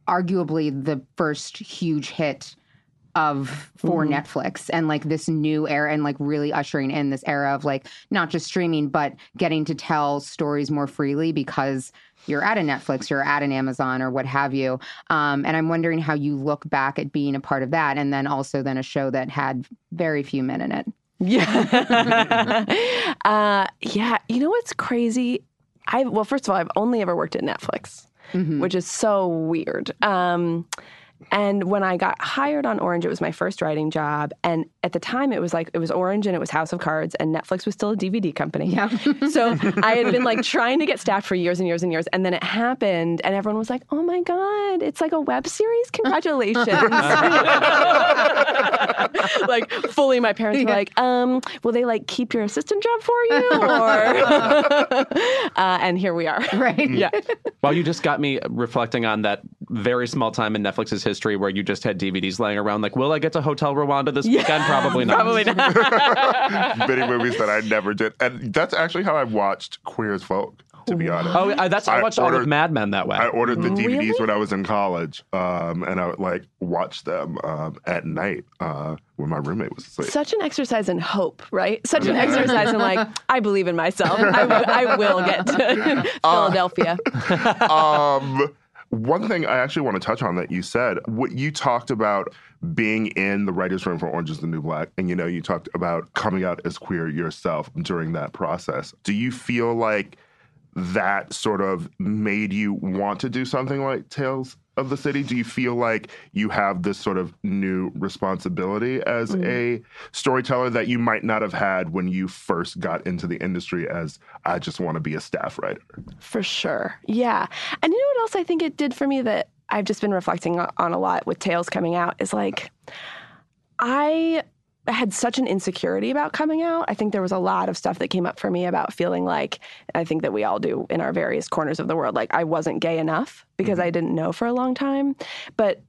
arguably the first huge hit of for mm-hmm. Netflix, and like this new era, and like really ushering in this era of like not just streaming, but getting to tell stories more freely because you're at a Netflix, you're at an Amazon or what have you. Um, and I'm wondering how you look back at being a part of that, and then also then a show that had very few men in it. Yeah. uh, yeah. You know what's crazy? I well, first of all, I've only ever worked at Netflix. mm-hmm. which is so weird. Um, and when I got hired on Orange, it was my first writing job. And at the time, it was like, it was Orange and it was House of Cards, and Netflix was still a D V D company. Yeah. So I had been like trying to get staffed for years and years and years. And then it happened, and everyone was like, oh my God, it's like a web series? Congratulations. Like, fully, my parents were yeah. like, um, will they like keep your assistant job for you? Or uh, and here we are. Right. Yeah. Well, you just got me reflecting on that very small time in Netflix's history where you just had D V Ds laying around like, will I get to Hotel Rwanda this yeah. weekend? Probably not. Probably not. Many movies that I never did. And that's actually how I watched Queer as Folk, to be honest. Oh, I, that's I, I watched ordered, all of Mad Men that way. I ordered the D V Ds really? when I was in college, um, and I would like watch them um, at night uh, when my roommate was asleep. Such an exercise in hope, right? Such an exercise in like, I believe in myself. I, w- I will get to Philadelphia. Uh, um... One thing I actually want to touch on that you said, what you talked about being in the writer's room for Orange is the New Black, and you know, you talked about coming out as queer yourself during that process. Do you feel like that sort of made you want to do something like Tales of the City? Do you feel like you have this sort of new responsibility as mm-hmm. a storyteller that you might not have had when you first got into the industry as, I just want to be a staff writer? For sure. Yeah. And you know what else I think it did for me that I've just been reflecting on a lot with Tales coming out is like, I had such an insecurity about coming out. I think there was a lot of stuff that came up for me about feeling like, I think that we all do in our various corners of the world, like I wasn't gay enough because mm-hmm. I didn't know for a long time. But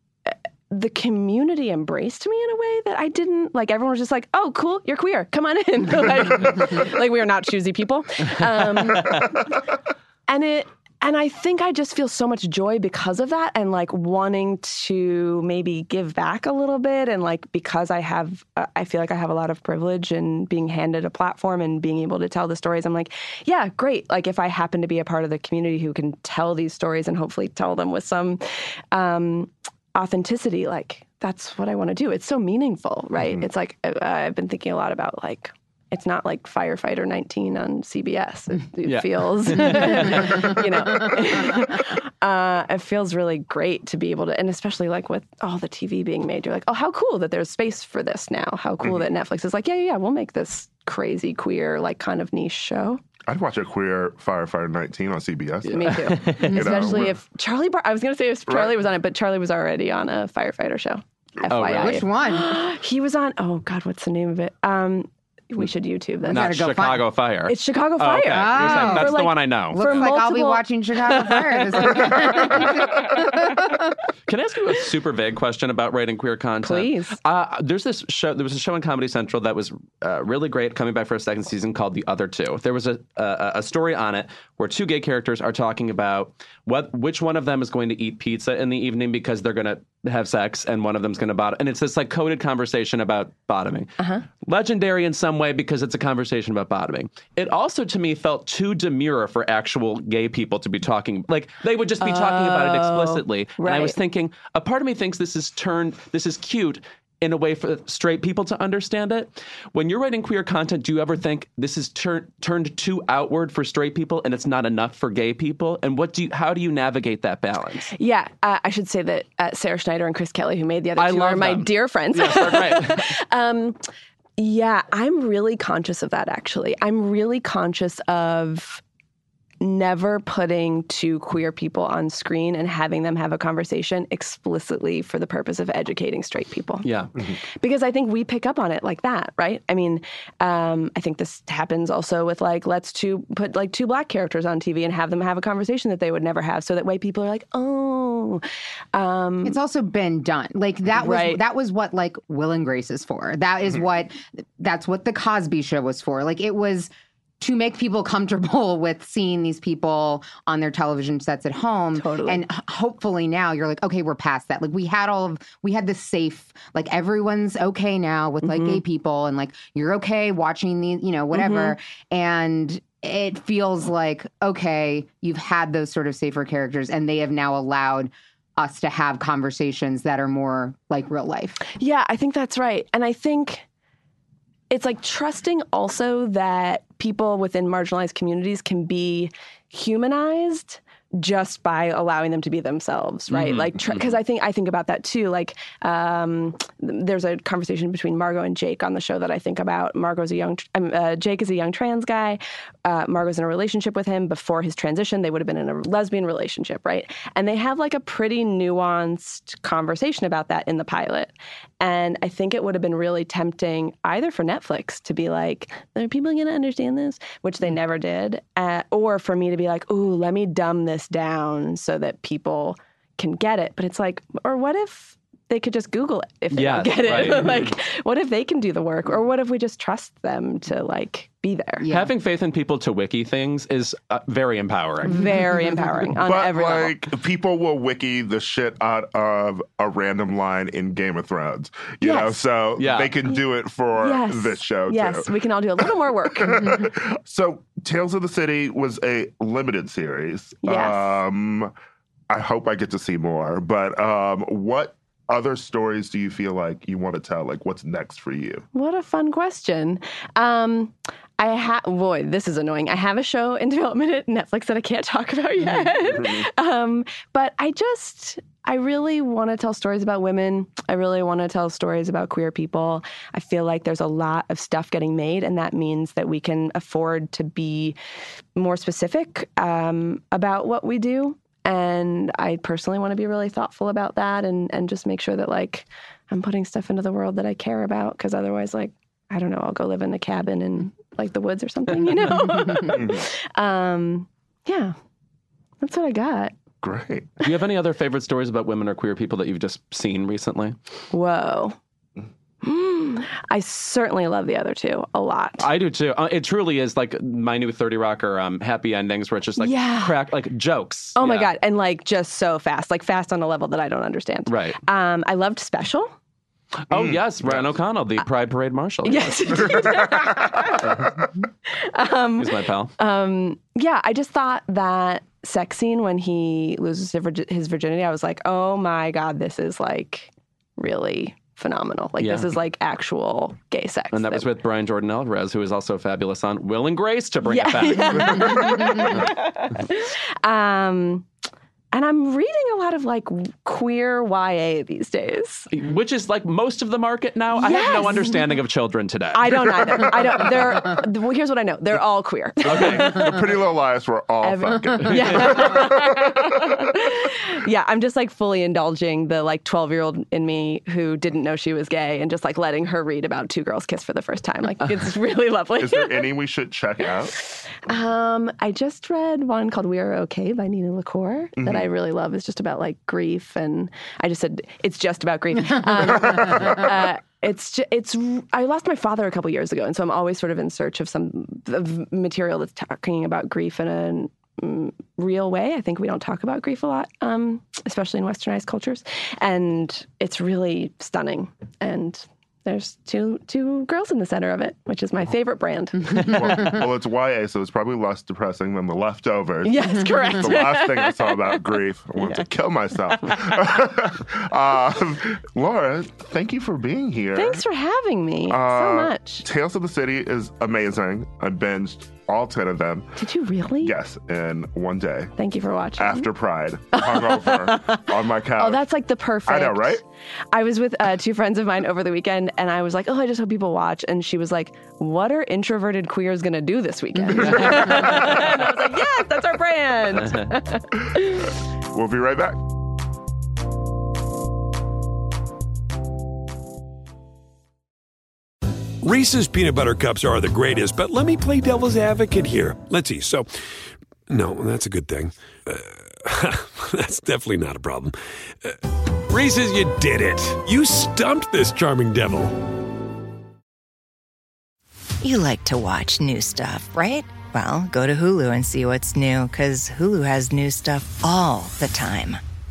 the community embraced me in a way that I didn't, like everyone was just like, oh, cool, you're queer, come on in. like, like we are not choosy people. Um, and it, And I think I just feel so much joy because of that and like wanting to maybe give back a little bit. And like, because I have, uh, I feel like I have a lot of privilege in being handed a platform and being able to tell the stories. I'm like, yeah, great. Like if I happen to be a part of the community who can tell these stories and hopefully tell them with some um, authenticity, like that's what I want to do. It's so meaningful, right? Mm-hmm. It's like, uh, I've been thinking a lot about like, it's not like Firefighter nineteen on C B S. It, it yeah. feels, you know, uh, it feels really great to be able to, and especially like with all the T V being made, you're like, oh, how cool that there's space for this now. How cool mm-hmm. that Netflix is like, yeah, yeah, yeah, we'll make this crazy queer, like kind of niche show. I'd watch a queer Firefighter nineteen on C B S. Yeah, me too. Especially know, if Charlie, Bar- I was going to say if Charlie right. was on it, but Charlie was already on a Firefighter show. F Y I. Oh, really? Which one? He was on, oh God, what's the name of it? Um, We should YouTube this. Not Chicago Fire. It's Chicago Fire. Oh, okay. oh. That's for the like, one I know. Looks like multiple... I'll be watching Chicago Fire. This Can I ask you a super vague question about writing queer content? Please. Uh, there's this show. There was a show on Comedy Central that was uh, really great, coming back for a second season, called The Other Two. There was a a, a story on it where two gay characters are talking about what which one of them is going to eat pizza in the evening because they're going to have sex, and one of them's going to bottom. And it's this like coded conversation about bottoming. Uh-huh. Legendary in some way because it's a conversation about bottoming. It also, to me, felt too demure for actual gay people to be talking. Like, they would just be oh, talking about it explicitly. Right. And I was thinking, a part of me thinks this is turned, this is cute in a way for straight people to understand it. When you're writing queer content, do you ever think this is tur- turned too outward for straight people and it's not enough for gay people? And what do you, how do you navigate that balance? Yeah, uh, I should say that uh, Sarah Schneider and Chris Kelly, who made the other I two, are my them. dear friends. Yes, right. um, yeah, I'm really conscious of that, actually. I'm really conscious of never putting two queer people on screen and having them have a conversation explicitly for the purpose of educating straight people. Yeah. Mm-hmm. Because I think we pick up on it like that, right? I mean, um, I think this happens also with like, let's two, put like two black characters on T V and have them have a conversation that they would never have so that white people are like, oh. Um, it's also been done. Like that right. was, that was what like Will and Grace is for. That is mm-hmm. what, that's what The Cosby Show was for. Like it was to make people comfortable with seeing these people on their television sets at home. Totally. And hopefully now you're like, okay, we're past that. Like we had all of, we had the safe, like everyone's okay now with like mm-hmm. gay people and like, you're okay watching these, you know, whatever. Mm-hmm. And it feels like, okay, you've had those sort of safer characters and they have now allowed us to have conversations that are more like real life. Yeah, I think that's right. And I think it's like trusting also that people within marginalized communities can be humanized just by allowing them to be themselves, right? Mm-hmm. Like, because tr- I think I think about that too. Like, um, there's a conversation between Margot and Jake on the show that I think about. Margot's a young, um, uh, Jake is a young trans guy. Uh, Margot's in a relationship with him. Before his transition, they would have been in a lesbian relationship, right? And they have like a pretty nuanced conversation about that in the pilot. And I think it would have been really tempting either for Netflix to be like, are people going to understand this? Which they never did. Uh, or for me to be like, ooh, let me dumb this down so that people can get it. But it's like, or what if they could just Google it if they yes, don't get it? Right. Like, what if they can do the work? Or what if we just trust them to like be there? Yeah. Having faith in people to wiki things is uh, very empowering. Very empowering on but every level. But like, people will wiki the shit out of a random line in Game of Thrones. You yes. know, so yeah. they can do it for yes. this show yes. too. Yes, we can all do a little more work. So Tales of the City was a limited series. Yes. Um, I hope I get to see more. But um, what other stories do you feel like you want to tell? Like, what's next for you? What a fun question. Um, I ha- boy, this is annoying. I have a show in development at Netflix that I can't talk about yet. Mm-hmm. um, but I just, I really want to tell stories about women. I really want to tell stories about queer people. I feel like there's a lot of stuff getting made, and that means that we can afford to be more specific um, about what we do. And I personally want to be really thoughtful about that and, and just make sure that, like, I'm putting stuff into the world that I care about, because otherwise, like, I don't know, I'll go live in a cabin in, like, the woods or something, you know? um, yeah, that's what I got. Great. Do you have any other favorite stories about women or queer people that you've just seen recently? Whoa. Mm, I certainly love the other two a lot. I do too. Uh, it truly is like my new thirty Rock or um, Happy Endings, where it's just like yeah. crack, like jokes. Oh yeah. my God. And like just so fast, like fast on a level that I don't understand. Right. Um, I loved Special. Oh, mm. yes. Ryan O'Connell, the uh, Pride Parade Marshal. Yes. um, He's my pal. Um, yeah. I just thought that sex scene when he loses his virginity, I was like, oh my God, this is like really phenomenal. Like, yeah. this is like actual gay sex. And that, that was with Brian Jordan Alvarez, who is also fabulous on Will and Grace, to bring yeah. it back. um, and I'm reading a lot of like queer Y A these days. Which is like most of the market now. Yes. I have no understanding of children today. I don't either. I don't. They're, well, here's what I know. They're all queer. Okay. The Pretty Little Lies were all Every, fucking. Yeah. Yeah, I'm just like fully indulging the like twelve-year-old in me who didn't know she was gay and just like letting her read about two girls kiss for the first time. Like, it's really lovely. Is there any we should check out? Um, I just read one called We Are Okay by Nina LaCour mm-hmm. that I really love. It's just about like grief, and I just said it's just about grief. Um, uh, It's just, it's. I lost my father a couple years ago, and so I'm always sort of in search of some of material that's talking about grief in a um, real way. I think we don't talk about grief a lot, um, especially in Westernized cultures, and it's really stunning. And there's two two girls in the center of it, which is my favorite brand. well, well, it's Y A, so it's probably less depressing than The Leftovers. Yes, correct. The last thing I saw about grief, I wanted yeah. to kill myself. uh, Laura, thank you for being here. Thanks for having me uh, so much. Tales of the City is amazing. I binged all ten of them. Did you really? Yes, in one day. Thank you for watching. After Pride, hungover on my couch. Oh, that's like the perfect. I know, right? I was with uh, two friends of mine over the weekend, and I was like, oh, I just hope people watch. And she was like, what are introverted queers going to do this weekend? And I was like, yes, that's our brand. We'll be right back. Reese's Peanut Butter Cups are the greatest, but let me play devil's advocate here. Let's see. So, no, that's a good thing. Uh, that's definitely not a problem. Uh, Reese's, you did it. You stumped this charming devil. You like to watch new stuff, right? Well, go to Hulu and see what's new, because Hulu has new stuff all the time.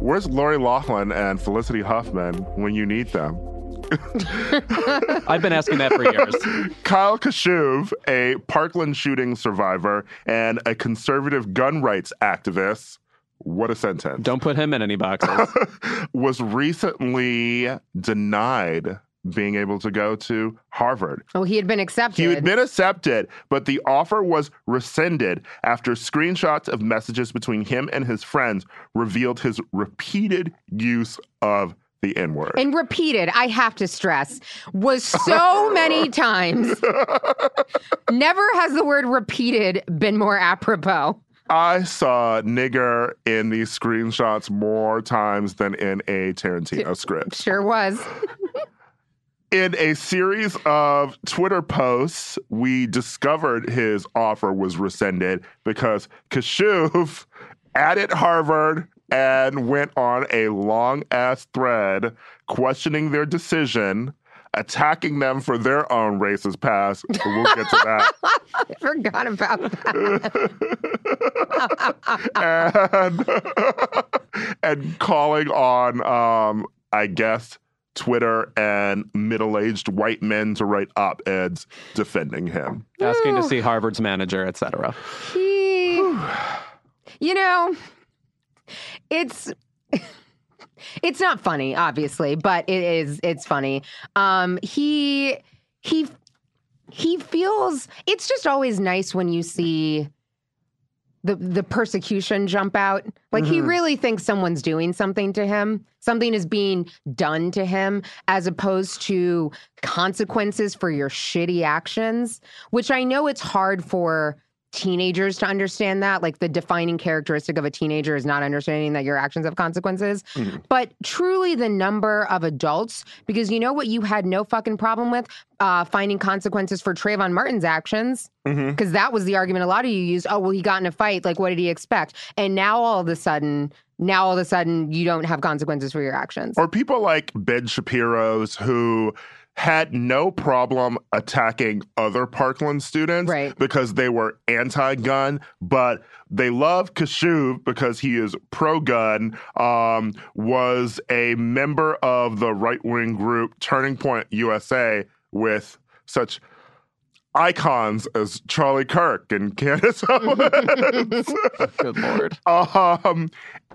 Where's Lori Loughlin and Felicity Huffman when you need them? I've been asking that for years. Kyle Kashuv, a Parkland shooting survivor and a conservative gun rights activist, what a sentence. Don't put him in any boxes. Was recently denied being able to go to Harvard. Oh, he had been accepted. He had been accepted, but the offer was rescinded after screenshots of messages between him and his friends revealed his repeated use of the N-word. And repeated, I have to stress, was so many times. Never has the word repeated been more apropos. I saw nigger in these screenshots more times than in a Tarantino script. Sure was. In a series of Twitter posts, we discovered his offer was rescinded because Kashuv added Harvard and went on a long-ass thread questioning their decision, attacking them for their own racist past. We'll get to that. I forgot about that. and, and calling on, um, I guess, Twitter and middle-aged white men to write op-eds defending him. Asking to see Harvard's manager, et cetera. He, you know, it's it's not funny, obviously, but it is it's funny. Um, he he he feels it's just always nice when you see the the persecution jump out. Like, mm-hmm. He really thinks someone's doing something to him. Something is being done to him as opposed to consequences for your shitty actions, which I know it's hard for teenagers to understand that. Like, the defining characteristic of a teenager is not understanding that your actions have consequences. Mm-hmm. But truly the number of adults, because you know what you had no fucking problem with? Uh, finding consequences for Trayvon Martin's actions. Because mm-hmm. that was the argument a lot of you used. Oh, well, he got in a fight. Like, what did he expect? And now all of a sudden... Now, all of a sudden, you don't have consequences for your actions. Or people like Ben Shapiro's who had no problem attacking other Parkland students right. because they were anti-gun, but they love Kashuv because he is pro-gun, um, was a member of the right-wing group Turning Point U S A with such icons as Charlie Kirk and Candace Owens. Good Lord. Um,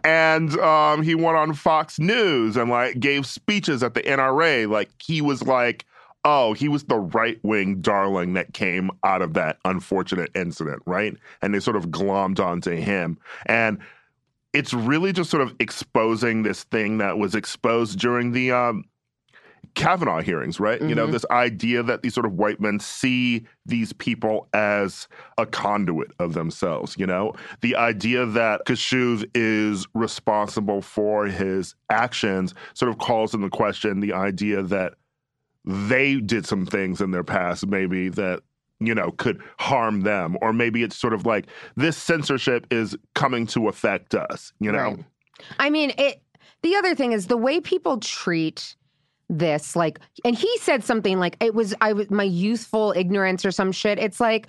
and um, he went on Fox News and like gave speeches at the N R A. Like he was like, oh, he was the right-wing darling that came out of that unfortunate incident, right? And they sort of glommed onto him. And it's really just sort of exposing this thing that was exposed during the... Um, Kavanaugh hearings, right? Mm-hmm. You know, this idea that these sort of white men see these people as a conduit of themselves, you know? The idea that Kashuv is responsible for his actions sort of calls into question the idea that they did some things in their past maybe that, you know, could harm them. Or maybe it's sort of like this censorship is coming to affect us, you know? Right. I mean, it. The other thing is the way people treat... this like and he said something like it was I was my youthful ignorance or some shit. It's like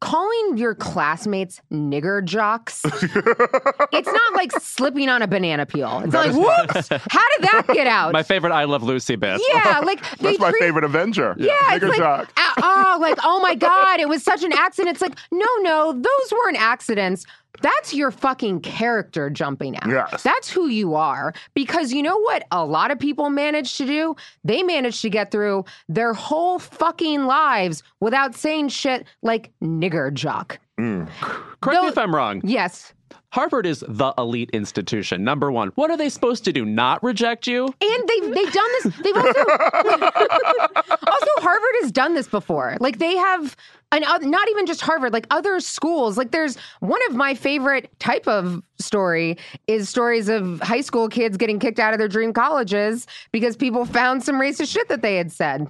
calling your classmates nigger jocks. It's not like slipping on a banana peel. It's not like, whoops, how did that get out? My favorite I Love Lucy bit. Yeah, like they that's my treat, favorite Avenger. Yeah, yeah it's nigger like, jock. Oh, like oh my God, it was such an accident. It's like no, no, those weren't accidents. That's your fucking character jumping out. Yes. That's who you are. Because you know what a lot of people manage to do? They manage to get through their whole fucking lives without saying shit like nigger jock. Mm. Correct Though, me if I'm wrong. Yes. Harvard is the elite institution, number one. What are they supposed to do, not reject you? And they've, they've done this. They've also... also, Harvard has done this before. Like, they have... And uh, not even just Harvard, like other schools. Like, there's one of my favorite type of story is stories of high school kids getting kicked out of their dream colleges because people found some racist shit that they had said.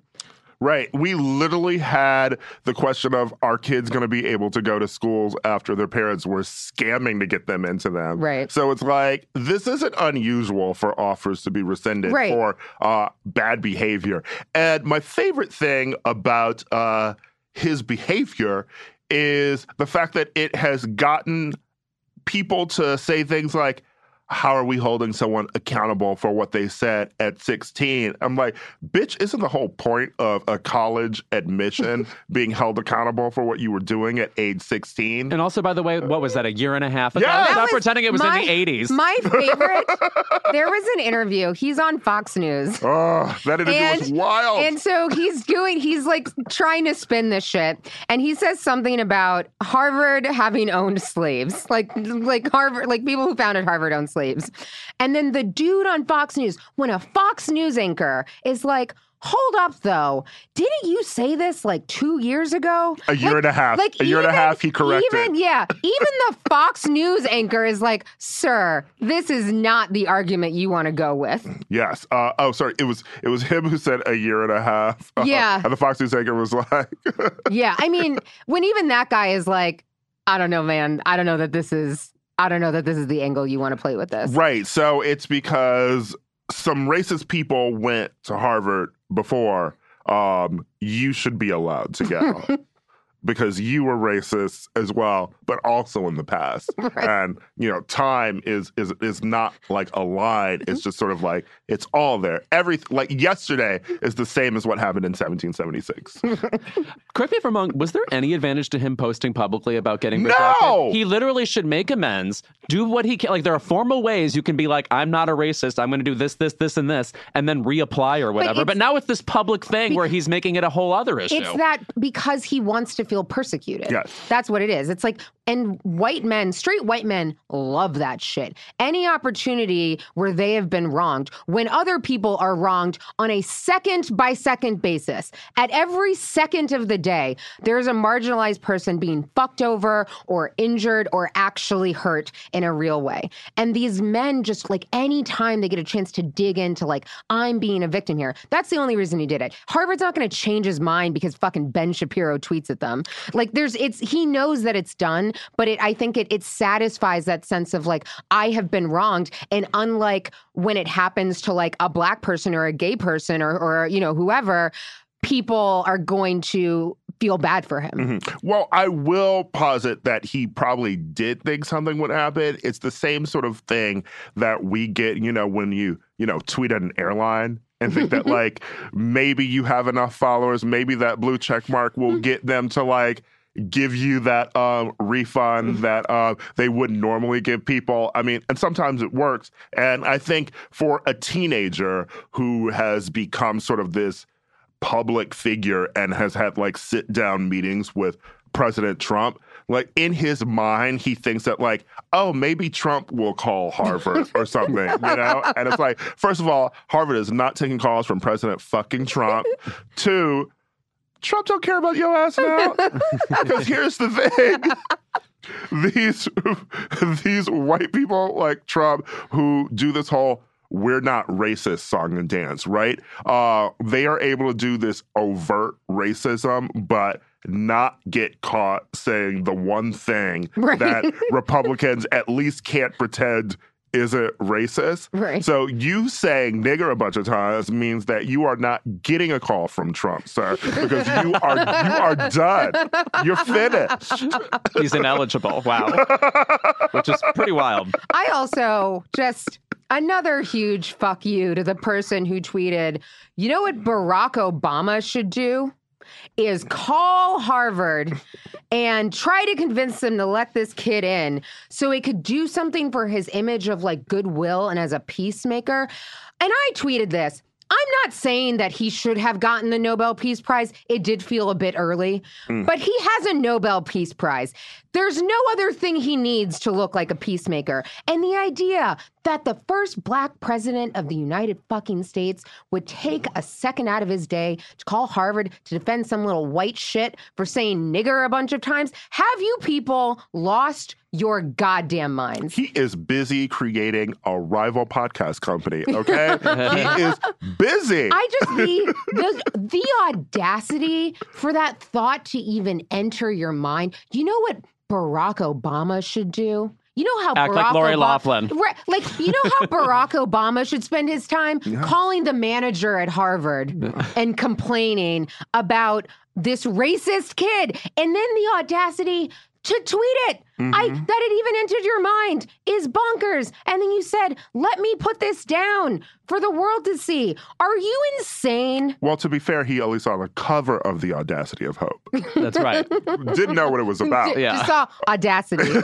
Right. We literally had the question of, are kids going to be able to go to schools after their parents were scamming to get them into them? Right. So it's like, this isn't unusual for offers to be rescinded right. for uh, bad behavior. And my favorite thing about... Uh, his behavior is the fact that it has gotten people to say things like, how are we holding someone accountable for what they said at sixteen? I'm like, bitch, isn't the whole point of a college admission being held accountable for what you were doing at age sixteen? And also, by the way, what was that, a year and a half ago? Yes! Stop pretending it was my, in the eighties. My favorite, there was an interview. He's on Fox News. Oh, that interview and, was wild. And so he's doing, he's like trying to spin this shit. And he says something about Harvard having owned slaves. Like, like Harvard, like people who founded Harvard owned slaves. Slaves. And then the dude on Fox News, when a Fox News anchor is like, hold up, though. Didn't you say this like two years ago? A year like, and a half. Like a year even, and a half, he corrected. Even, yeah. Even the Fox News anchor is like, sir, this is not the argument you want to go with. Yes. Uh, oh, sorry. It was it was him who said a year and a half. Uh, yeah. And the Fox News anchor was like. Yeah. I mean, when even that guy is like, I don't know, man. I don't know that this is. I don't know that this is the angle you want to play with this. Right. So it's because some racist people went to Harvard before. Um, you should be allowed to go because you were racist as well, but also in the past. Right. And, you know, time is is is not like a line. It's just sort of like it's all there. Every like yesterday is the same as what happened in seventeen seventy-six. Correct me if I'm wrong. Was there any advantage to him posting publicly about getting rejected? No! He literally should make amends, do what he can. Like, there are formal ways you can be like, I'm not a racist. I'm going to do this, this, this, and this, and then reapply or whatever. But, but now it's this public thing where he's making it a whole other issue. It's that because he wants to feel persecuted. Yes. That's what it is. It's like, and white men, straight white men love that shit. Any opportunity where they have been wronged, when other people are wronged on a second by second basis, at every second of the day, there's a marginalized person being fucked over or injured or actually hurt in a real way. And these men just like any time they get a chance to dig into like, I'm being a victim here. That's the only reason he did it. Harvard's not going to change his mind because fucking Ben Shapiro tweets at them. Like there's, it's, he knows that it's done, but it, I think it, it satisfies that sense of like, I have been wronged. And unlike when it happens to like a black person or a gay person or, or, you know, whoever, people are going to feel bad for him. Mm-hmm. Well, I will posit that he probably did think something would happen. It's the same sort of thing that we get, you know, when you, you know, tweet at an airline. And think that, like, maybe you have enough followers, maybe that blue check mark will get them to, like, give you that um, refund that uh, they wouldn't normally give people. I mean, and sometimes it works. And I think for a teenager who has become sort of this public figure and has had, like, sit-down meetings with President Trump, like, in his mind, he thinks that, like, oh, maybe Trump will call Harvard or something, you know? And it's like, first of all, Harvard is not taking calls from President fucking Trump. Two, Trump don't care about your ass now. Because here's the thing. These, these white people like Trump who do this whole we're not racist song and dance, right? Uh, they are able to do this overt racism, but not get caught saying the one thing right. that Republicans at least can't pretend isn't racist. Right. So you saying nigger a bunch of times means that you are not getting a call from Trump, sir, because you are you are done. You're finished. He's ineligible. Wow. Which is pretty wild. I also just... Another huge fuck you to the person who tweeted, you know what Barack Obama should do? Is call Harvard and try to convince them to let this kid in so he could do something for his image of like goodwill and as a peacemaker. And I tweeted this. I'm not saying that he should have gotten the Nobel Peace Prize. It did feel a bit early, mm. but he has a Nobel Peace Prize. There's no other thing he needs to look like a peacemaker. And the idea that the first black president of the United fucking States would take a second out of his day to call Harvard to defend some little white shit for saying nigger a bunch of times? Have you people lost your goddamn minds? He is busy creating a rival podcast company, okay? He is busy. I just, the, the, the audacity for that thought to even enter your mind. You know what Barack Obama should do? You know how Act Barack like Lori Obama, Laughlin. Right, like, you know how Barack Obama should spend his time yeah. calling the manager at Harvard and complaining about this racist kid, and then the audacity to tweet it. Mm-hmm. I, that it even entered your mind is bonkers. And then you said, let me put this down for the world to see. Are you insane? Well, to be fair, he only saw the cover of The Audacity of Hope. That's right. Didn't know what it was about. D- yeah. Just saw Audacity.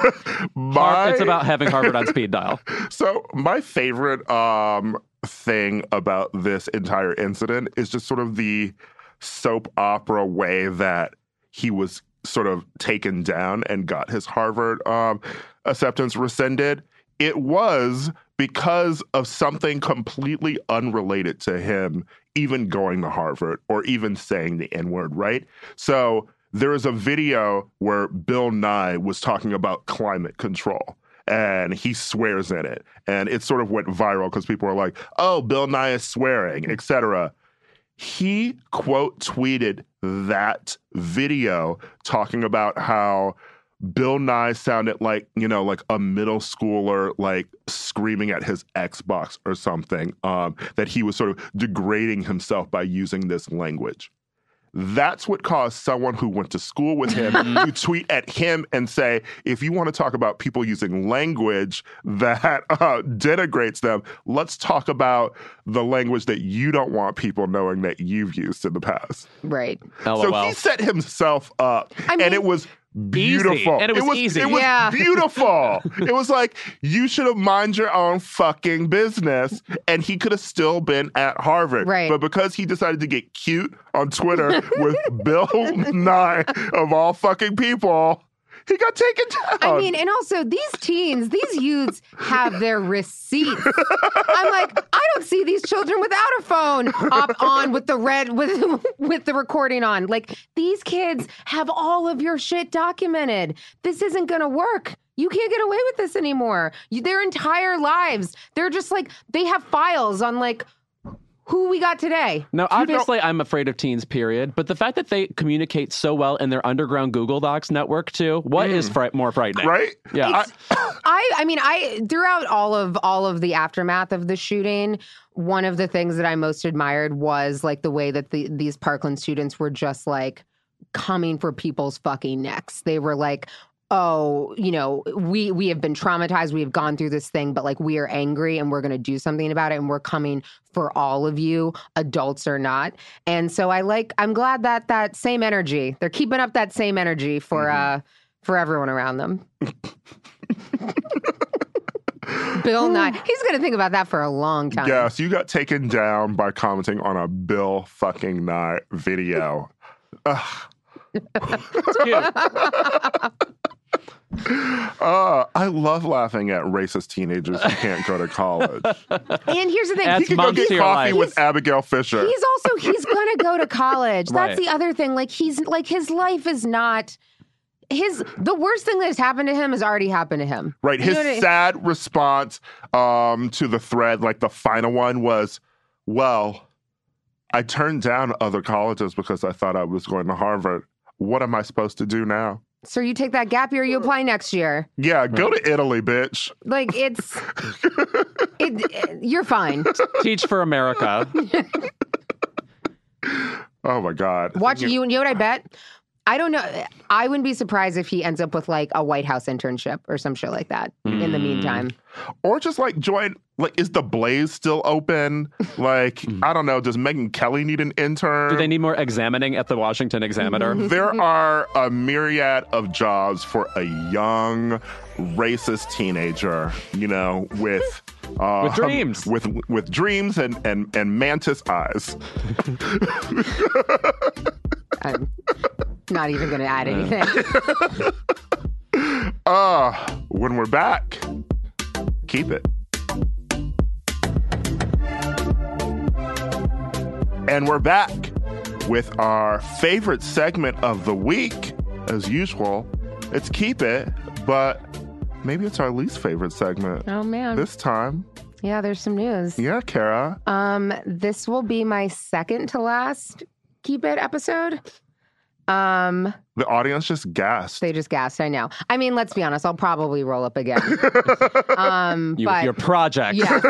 my... It's about having Harvard on speed dial. So my favorite um, thing about this entire incident is just sort of the soap opera way that he was sort of taken down and got his Harvard um, acceptance rescinded. It was because of something completely unrelated to him even going to Harvard or even saying the N-word, right? So there is a video where Bill Nye was talking about climate control, and he swears in it. And it sort of went viral because people were like, oh, Bill Nye is swearing, et cetera. He, quote, tweeted that video talking about how Bill Nye sounded like, you know, like a middle schooler, like screaming at his Xbox or something, um, that he was sort of degrading himself by using this language. That's what caused someone who went to school with him to tweet at him and say, if you want to talk about people using language that uh, denigrates them, let's talk about the language that you don't want people knowing that you've used in the past. Right. L O L. So he set himself up, I mean, and it was beautiful. Easy. And it was, it was easy. It was yeah. beautiful. It was like, you should have mind your own fucking business, and he could have still been at Harvard. Right. But because he decided to get cute on Twitter with Bill Nye, of all fucking people, he got taken down. I mean, and also these teens, these youths have their receipts. I'm like, I don't see these children without a phone up on with the red, with, with the recording on. Like, these kids have all of your shit documented. This isn't going to work. You can't get away with this anymore. You, their entire lives, they're just like, they have files on like, who we got today. Now, obviously, I'm afraid of teens, period. But the fact that they communicate so well in their underground Google Docs network, too, what mm. is fri- more frightening? Right? Yeah. I, I, I mean, I throughout all of all of the aftermath of the shooting, one of the things that I most admired was like the way that the, these Parkland students were just like coming for people's fucking necks. They were like, oh, you know, we we have been traumatized. We have gone through this thing, but like, we are angry and we're going to do something about it. And we're coming for all of you, adults or not. And so I like, I'm glad that that same energy, they're keeping up that same energy for mm-hmm. uh, for everyone around them. Bill Nye. He's going to think about that for a long time. Yeah, so you got taken down by commenting on a Bill fucking Nye video. Ugh. It's cute. Uh, I love laughing at racist teenagers who can't go to college. And here's the thing. That's, he can go get coffee life. With he's, Abigail Fisher. He's also, he's going to go to college. That's right. The other thing. Like, he's, like, his life is not... His the worst thing that has happened to him has already happened to him. Right. You his I mean? sad response um, to the thread, like the final one was, well, I turned down other colleges because I thought I was going to Harvard. What am I supposed to do now? So you take that gap year, you apply next year. Yeah, go right. to Italy, bitch. Like, it's... it, it, you're fine. Teach for America. Oh, my God. Watch, you, you know what I bet? I don't know. I wouldn't be surprised if he ends up with, like, a White House internship or some shit like that mm. in the meantime. Or just, like, join... Like, is the Blaze still open? Like, I don't know. Does Megyn Kelly need an intern? Do they need more examining at the Washington Examiner? There are a myriad of jobs for a young, racist teenager, you know, with... Uh, with dreams. With with dreams and, and, and mantis eyes. I'm not even going to add anything. uh, when we're back, keep it. And we're back with our favorite segment of the week, as usual. It's Keep It, but maybe it's our least favorite segment. Oh, man. This time. Yeah, there's some news. Yeah, Kara. Um, this will be my second to last Keep It episode. Um, the audience just gasped. They just gasped. I know. I mean, let's be honest. I'll probably roll up again. um, you, but your project. Yeah.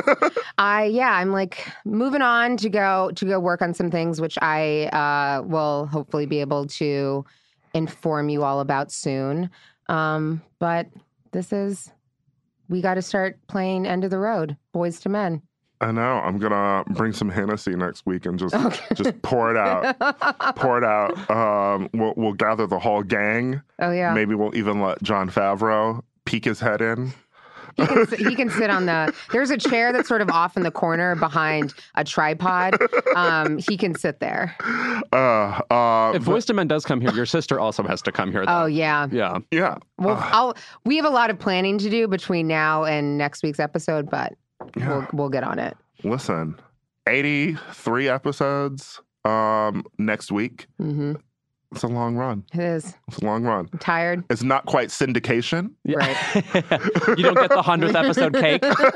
I yeah. I'm like moving on to go to go work on some things, which I uh, will hopefully be able to inform you all about soon. Um, but this is. We got to start playing End of the Road, Boys to Men. I know. I'm going to bring some Hennessy next week and just okay. just pour it out. Pour it out. Um, we'll, we'll gather the whole gang. Oh, yeah. Maybe we'll even let Jon Favreau peek his head in. He can, he can sit on the... There's a chair that's sort of off in the corner behind a tripod. Um, he can sit there. Uh, uh, if Boyz two Men does come here, your sister also has to come here, though. Oh, yeah. Yeah. Yeah. Well, uh, I'll, we have a lot of planning to do between now and next week's episode, but yeah. we'll, we'll get on it. Listen, eighty-three episodes um, next week. Mm-hmm. It's a long run. It is. It's a long run. I'm tired. It's not quite syndication. Yeah. Right. You don't get the hundredth episode cake. Yeah.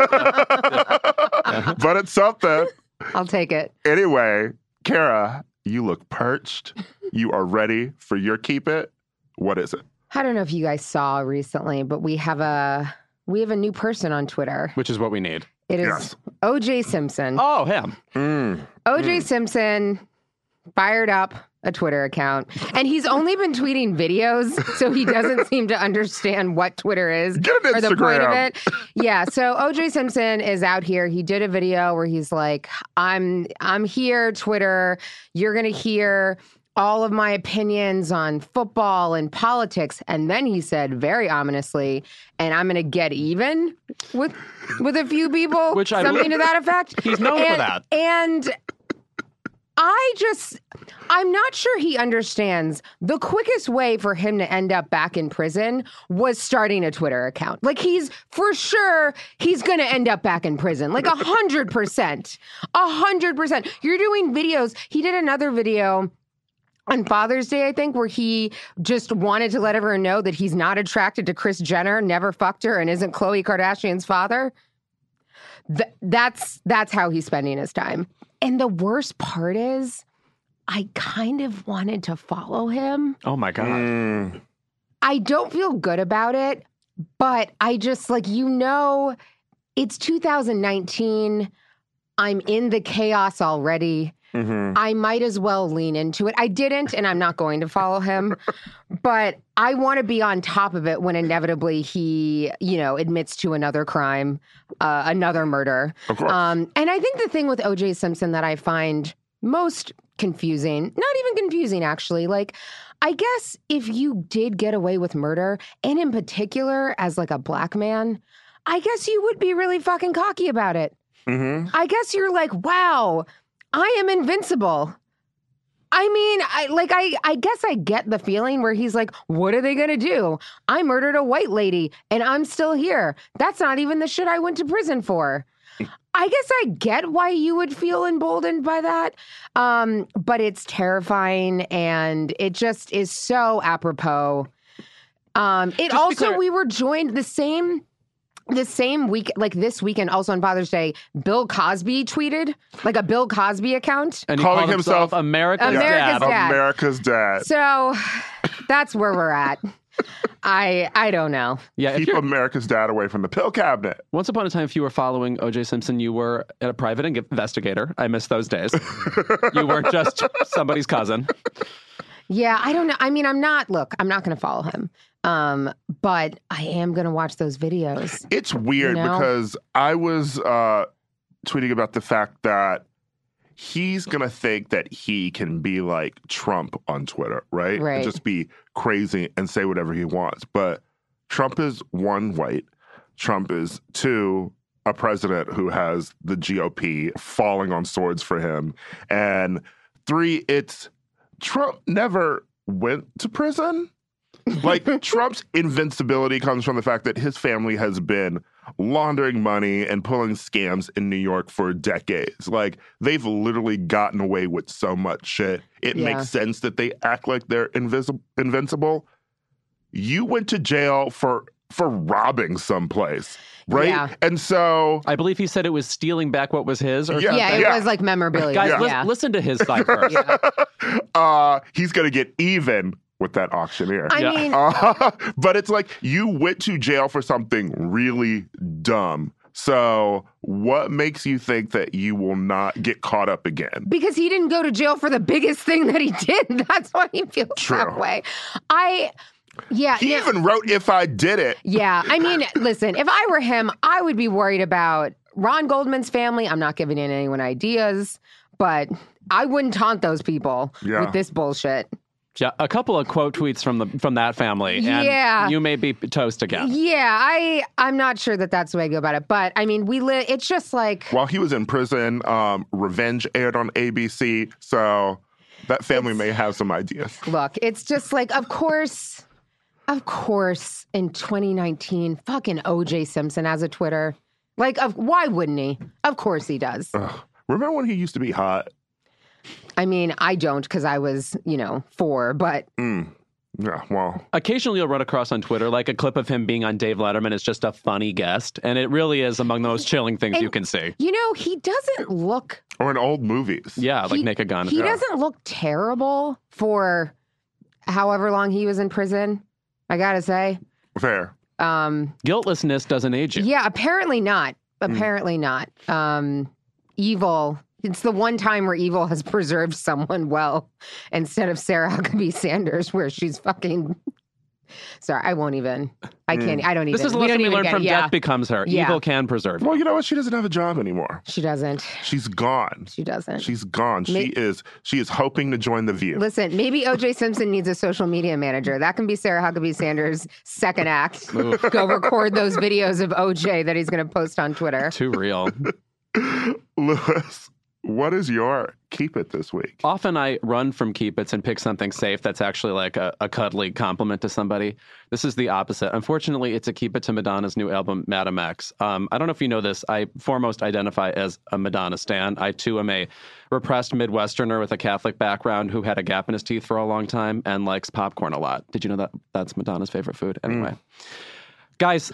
But it's something. I'll take it. Anyway, Kara, you look perched. You are ready for your Keep It. What is it? I don't know if you guys saw recently, but we have a we have a new person on Twitter. Which is what we need. It is yes. O J Simpson. Oh, him. Mm. O J Mm. Simpson fired up a Twitter account, and he's only been tweeting videos, so he doesn't seem to understand what Twitter is or the point of it. Yeah, so O J Simpson is out here. He did a video where he's like, "I'm I'm here, Twitter. You're gonna hear all of my opinions on football and politics." And then he said very ominously, "And I'm gonna get even with with a few people," which I something to that effect. He's known and, for that, and. I just, I'm not sure he understands the quickest way for him to end up back in prison was starting a Twitter account. Like he's, for sure, he's going to end up back in prison. Like a hundred percent, a hundred percent. You're doing videos. He did another video on Father's Day, I think, where he just wanted to let everyone know that he's not attracted to Kris Jenner, never fucked her, and isn't Khloe Kardashian's father. Th- that's that's how he's spending his time. And the worst part is, I kind of wanted to follow him. Oh, my God. Mm. I don't feel good about it, but I just, like, you know, it's two thousand nineteen. I'm in the chaos already. Mm-hmm. I might as well lean into it. I didn't, and I'm not going to follow him. But I want to be on top of it when inevitably he, you know, admits to another crime, uh, another murder. Of course. Um, and I think the thing with O J Simpson that I find most confusing, not even confusing, actually, like, I guess if you did get away with murder, and in particular as like a black man, I guess you would be really fucking cocky about it. Mm-hmm. I guess you're like, wow, I am invincible. I mean, I like I I guess I get the feeling where he's like, what are they going to do? I murdered a white lady and I'm still here. That's not even the shit I went to prison for. I guess I get why you would feel emboldened by that. Um, but it's terrifying and it just is so apropos. Um, it just also we were joined the same The same week, like this weekend, also on Father's Day, Bill Cosby tweeted, like a Bill Cosby account. And he calling called himself, himself America's, America's dad. dad. America's Dad. So that's where we're at. I I don't know. Yeah, keep America's Dad away from the pill cabinet. Once upon a time, if you were following O J Simpson, you were a private investigator. I miss those days. You were just somebody's cousin. Yeah, I don't know. I mean, I'm not, look, I'm not going to follow him. Um, but I am going to watch those videos. It's weird you know? because I was uh, tweeting about the fact that he's going to think that he can be like Trump on Twitter, right? Right. And just be crazy and say whatever he wants. But Trump is one, white. Trump is two, a president who has the G O P falling on swords for him. And three, it's Trump never went to prison. Like, Trump's invincibility comes from the fact that his family has been laundering money and pulling scams in New York for decades. Like, they've literally gotten away with so much shit. It yeah. makes sense that they act like they're invis- invincible. You went to jail for for robbing someplace, right? Yeah. And so... I believe he said it was stealing back what was his. Or yeah, yeah, it yeah. was like memorabilia. Guys, yeah. l- listen to his side first. yeah. uh, he's going to get even with that auctioneer. I yeah. mean... Uh, but it's like, you went to jail for something really dumb. So what makes you think that you will not get caught up again? Because he didn't go to jail for the biggest thing that he did. That's why he feels True. that way. I... Yeah, he yeah. even wrote "If I Did It." Yeah, I mean, listen, if I were him, I would be worried about Ron Goldman's family. I'm not giving in anyone ideas, but I wouldn't taunt those people yeah. with this bullshit. Yeah, a couple of quote tweets from the from that family, and yeah. you may be toast again. Yeah, I I'm not sure that that's the way I go about it, but I mean, we li- It's just like while he was in prison, um, Revenge aired on A B C, so that family may have some ideas. Look, it's just like, of course. Of course, in twenty nineteen, fucking O J Simpson has a Twitter. Like, of, why wouldn't he? Of course he does. Ugh. Remember when he used to be hot? I mean, I don't because I was, you know, four, but... Mm. Yeah, well... Occasionally you'll run across on Twitter, like a clip of him being on Dave Letterman is just a funny guest, and it really is among the most chilling things and, you can see. You know, he doesn't look... Or in old movies. Yeah, like he, Naked Gun. He yeah. doesn't look terrible for however long he was in prison. I gotta say. Fair. Um, Guiltlessness doesn't age you. Yeah, apparently not. Apparently mm. not. Um, evil. It's the one time where evil has preserved someone well instead of Sarah Huckabee Sanders, where she's fucking... Sorry, I won't even. I can't. Mm. I don't even. This is a lesson we, we learned from yeah. Death Becomes Her. Yeah. Evil can preserve. Well, you know what? She doesn't have a job anymore. She doesn't. She's gone. She doesn't. She's gone. Ma- she is. She is hoping to join The View. Listen, maybe O J Simpson needs a social media manager. That can be Sarah Huckabee Sanders' second act. Go record those videos of O J that he's going to post on Twitter. Too real. Lewis, what is your keep it this week? Often I run from keep its and pick something safe that's actually like a, a cuddly compliment to somebody. This is the opposite. Unfortunately, it's a keep it to Madonna's new album, Madam X. Um, I don't know if you know this. I foremost identify as a Madonna stan. I too am a repressed Midwesterner with a Catholic background who had a gap in his teeth for a long time and likes popcorn a lot. Did you know that that's Madonna's favorite food? Anyway, mm. guys,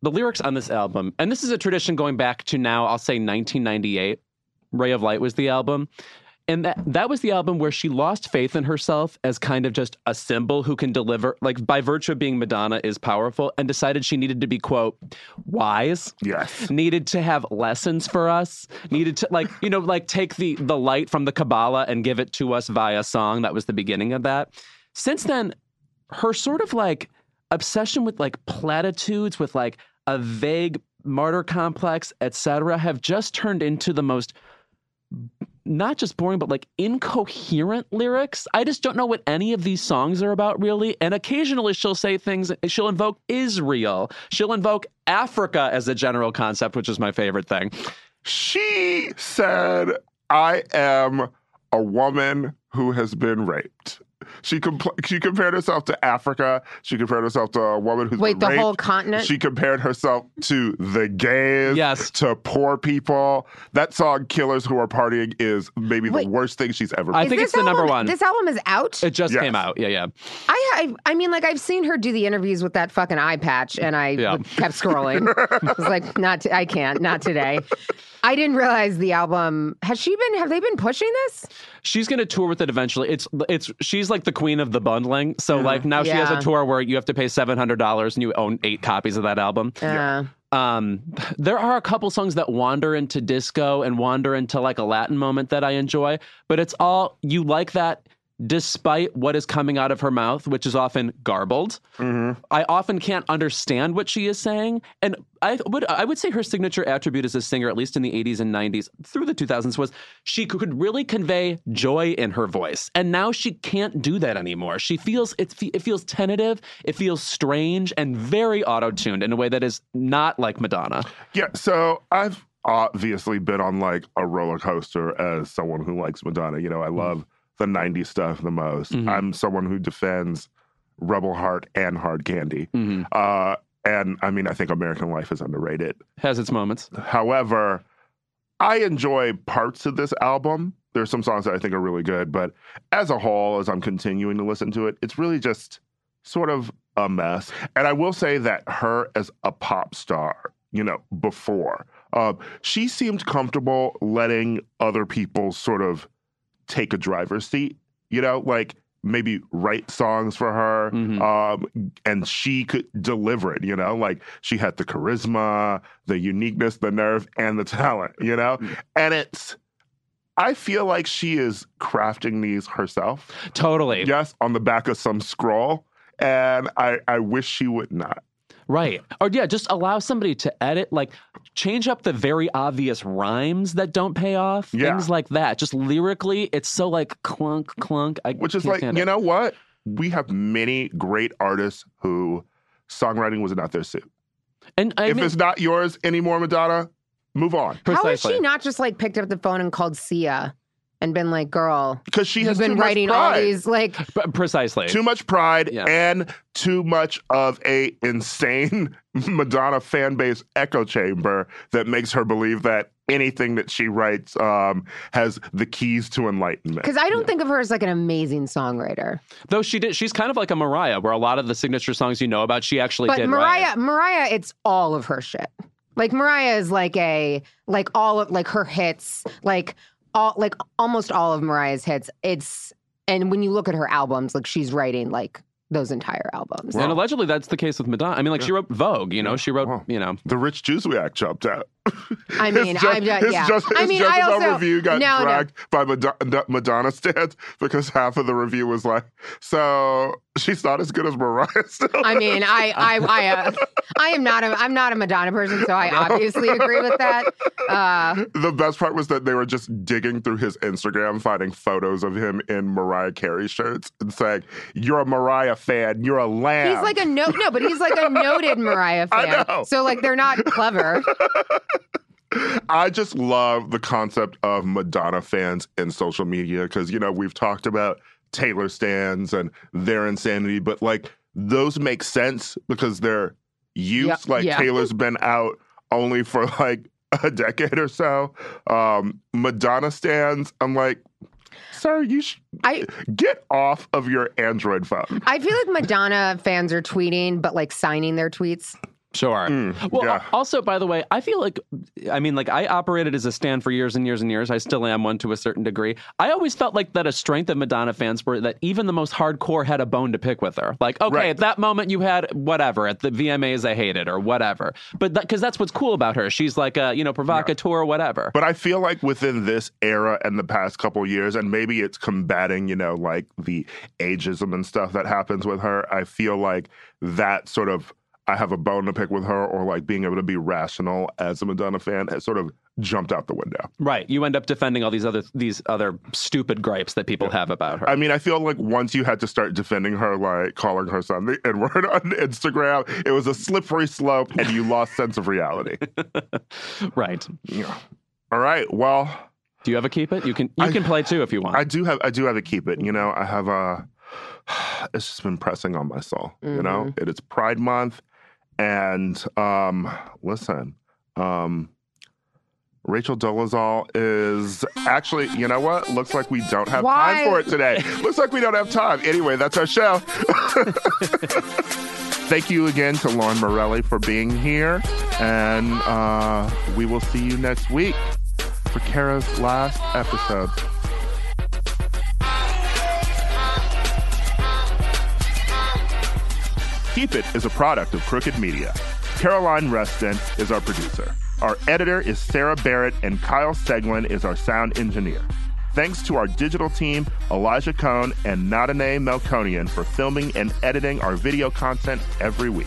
the lyrics on this album, and this is a tradition going back to now, I'll say nineteen ninety-eight. Ray of Light was the album. And that, that was the album where she lost faith in herself as kind of just a symbol who can deliver, like by virtue of being Madonna is powerful, and decided she needed to be, quote, wise. Yes. Needed to have lessons for us. Needed to, like, you know, like take the, the light from the Kabbalah and give it to us via song. That was the beginning of that. Since then, her sort of like obsession with like platitudes, with like a vague martyr complex, et cetera, have just turned into the most... not just boring, but like incoherent lyrics. I just don't know what any of these songs are about, really. And occasionally she'll say things, she'll invoke Israel. She'll invoke Africa as a general concept, which is my favorite thing. She said, I am a woman who has been raped. She compl- she compared herself to Africa. She compared herself to a woman who's Wait, been raped. Wait, the whole continent? She compared herself to the gays, yes. to poor people. That song, Killers Who Are Partying, is maybe Wait, the worst thing she's ever I is think it's the album, number one. This album is out? It just yes. came out. Yeah, yeah. I, I I mean, like, I've seen her do the interviews with that fucking eye patch, and I yeah. would, kept scrolling. I was like, not t- I can't. Not today. I didn't realize the album, has she been, have they been pushing this? She's going to tour with it eventually. It's, it's, she's like the queen of the bundling. So yeah. like now yeah. she has a tour where you have to pay seven hundred dollars and you own eight copies of that album. Yeah. Um, there are a couple songs that wander into disco and wander into like a Latin moment that I enjoy, but it's all, you like that despite what is coming out of her mouth, which is often garbled. Mm-hmm. I often can't understand what she is saying. And I would I would say her signature attribute as a singer, at least in the eighties and nineties, through the two thousands, was she could really convey joy in her voice. And now she can't do that anymore. She feels, it, it feels tentative, it feels strange, and very auto-tuned in a way that is not like Madonna. Yeah, so I've obviously been on like a roller coaster as someone who likes Madonna. You know, I love... Mm-hmm. the nineties stuff the most. Mm-hmm. I'm someone who defends Rebel Heart and Hard Candy. Mm-hmm. Uh, And I mean, I think American Life is underrated. Has its moments. However, I enjoy parts of this album. There's some songs that I think are really good, but as a whole, as I'm continuing to listen to it, it's really just sort of a mess. And I will say that her as a pop star, you know, before, uh, she seemed comfortable letting other people sort of take a driver's seat, you know, like maybe write songs for her, mm-hmm. um, and she could deliver it, you know, like she had the charisma, the uniqueness, the nerve, and the talent, you know, mm-hmm. and it's, I feel like she is crafting these herself. Totally. Yes, on the back of some scroll. And I, I wish she would not. Right. Or yeah, just allow somebody to edit, like change up the very obvious rhymes that don't pay off. Yeah. Things like that. Just lyrically, it's so like clunk, clunk. I Which is like, you it. know what? We have many great artists who songwriting was not their suit. And I If mean, it's not yours anymore, Madonna, move on. Precisely. How has she not just like picked up the phone and called Sia and been like, girl, because she has been writing all these like but precisely too much pride yeah. and too much of a insane Madonna fan base echo chamber that makes her believe that anything that she writes um, has the keys to enlightenment. Because I don't yeah. think of her as like an amazing songwriter. Though she did, she's kind of like a Mariah, where a lot of the signature songs you know about, she actually but did. But Mariah, Mariah, it's all of her shit. Like Mariah is like a like all of like her hits like. All, like almost all of Mariah's hits, it's and when you look at her albums, like she's writing like those entire albums. Wow. And allegedly that's the case with Madonna. I mean, like yeah. she wrote Vogue, you know, yeah. she wrote, wow. you know, the Rich Juzwiak jumped out. I mean, just, I'm just, yeah. Just, I mean, I also review got no, dragged no. by Madonna, Madonna stands because half of the review was like, so she's not as good as Mariah still. I mean, I, I, I, uh, I am not a, I'm not a Madonna person, so I no. obviously agree with that. Uh, the best part was that they were just digging through his Instagram, finding photos of him in Mariah Carey shirts and saying, "You're a Mariah fan. You're a lamb." He's like a no, no, but he's like a noted Mariah fan. I know. So like they're not clever. I just love the concept of Madonna fans in social media because, you know, we've talked about Taylor stans and their insanity, but like those make sense because they're youth. Yep, like yeah. Taylor's been out only for like a decade or so. Um, Madonna stans, I'm like, sir, you should I, get off of your Android phone. I feel like Madonna fans are tweeting, but like signing their tweets. Sure. Mm, well, yeah. also, by the way, I feel like, I mean, like I operated as a stan for years and years and years. I still am one to a certain degree. I always felt like that a strength of Madonna fans were that even the most hardcore had a bone to pick with her. Like, okay, right. at that moment you had whatever. At the V M As I hated or whatever. But because that, that's what's cool about her. She's like a, you know, provocateur, yeah. whatever. But I feel like within this era and the past couple years, and maybe it's combating, you know, like the ageism and stuff that happens with her. I feel like that sort of I have a bone to pick with her or like being able to be rational as a Madonna fan has sort of jumped out the window. Right. You end up defending all these other these other stupid gripes that people yeah. have about her. I mean, I feel like once you had to start defending her, like calling her son the N-word on Instagram, it was a slippery slope and you lost sense of reality. Right. Yeah. All right. Well. Do you have a keep it? You can you I, can play too if you want. I do have I do have a keep it. You know, I have a it's just been pressing on my soul. Mm-hmm. You know, it is Pride Month. And um, listen, um, Rachel Dolezal is actually, you know what? Looks like we don't have Why? time for it today. Looks like we don't have time. Anyway, that's our show. Thank you again to Lauren Morelli for being here. And uh, we will see you next week for Kara's last episode. Keep It is a product of Crooked Media. Caroline Reston is our producer. Our editor is Sarah Barrett, and Kyle Seglin is our sound engineer. Thanks to our digital team, Elijah Cohn and Nadine Melkonian, for filming and editing our video content every week.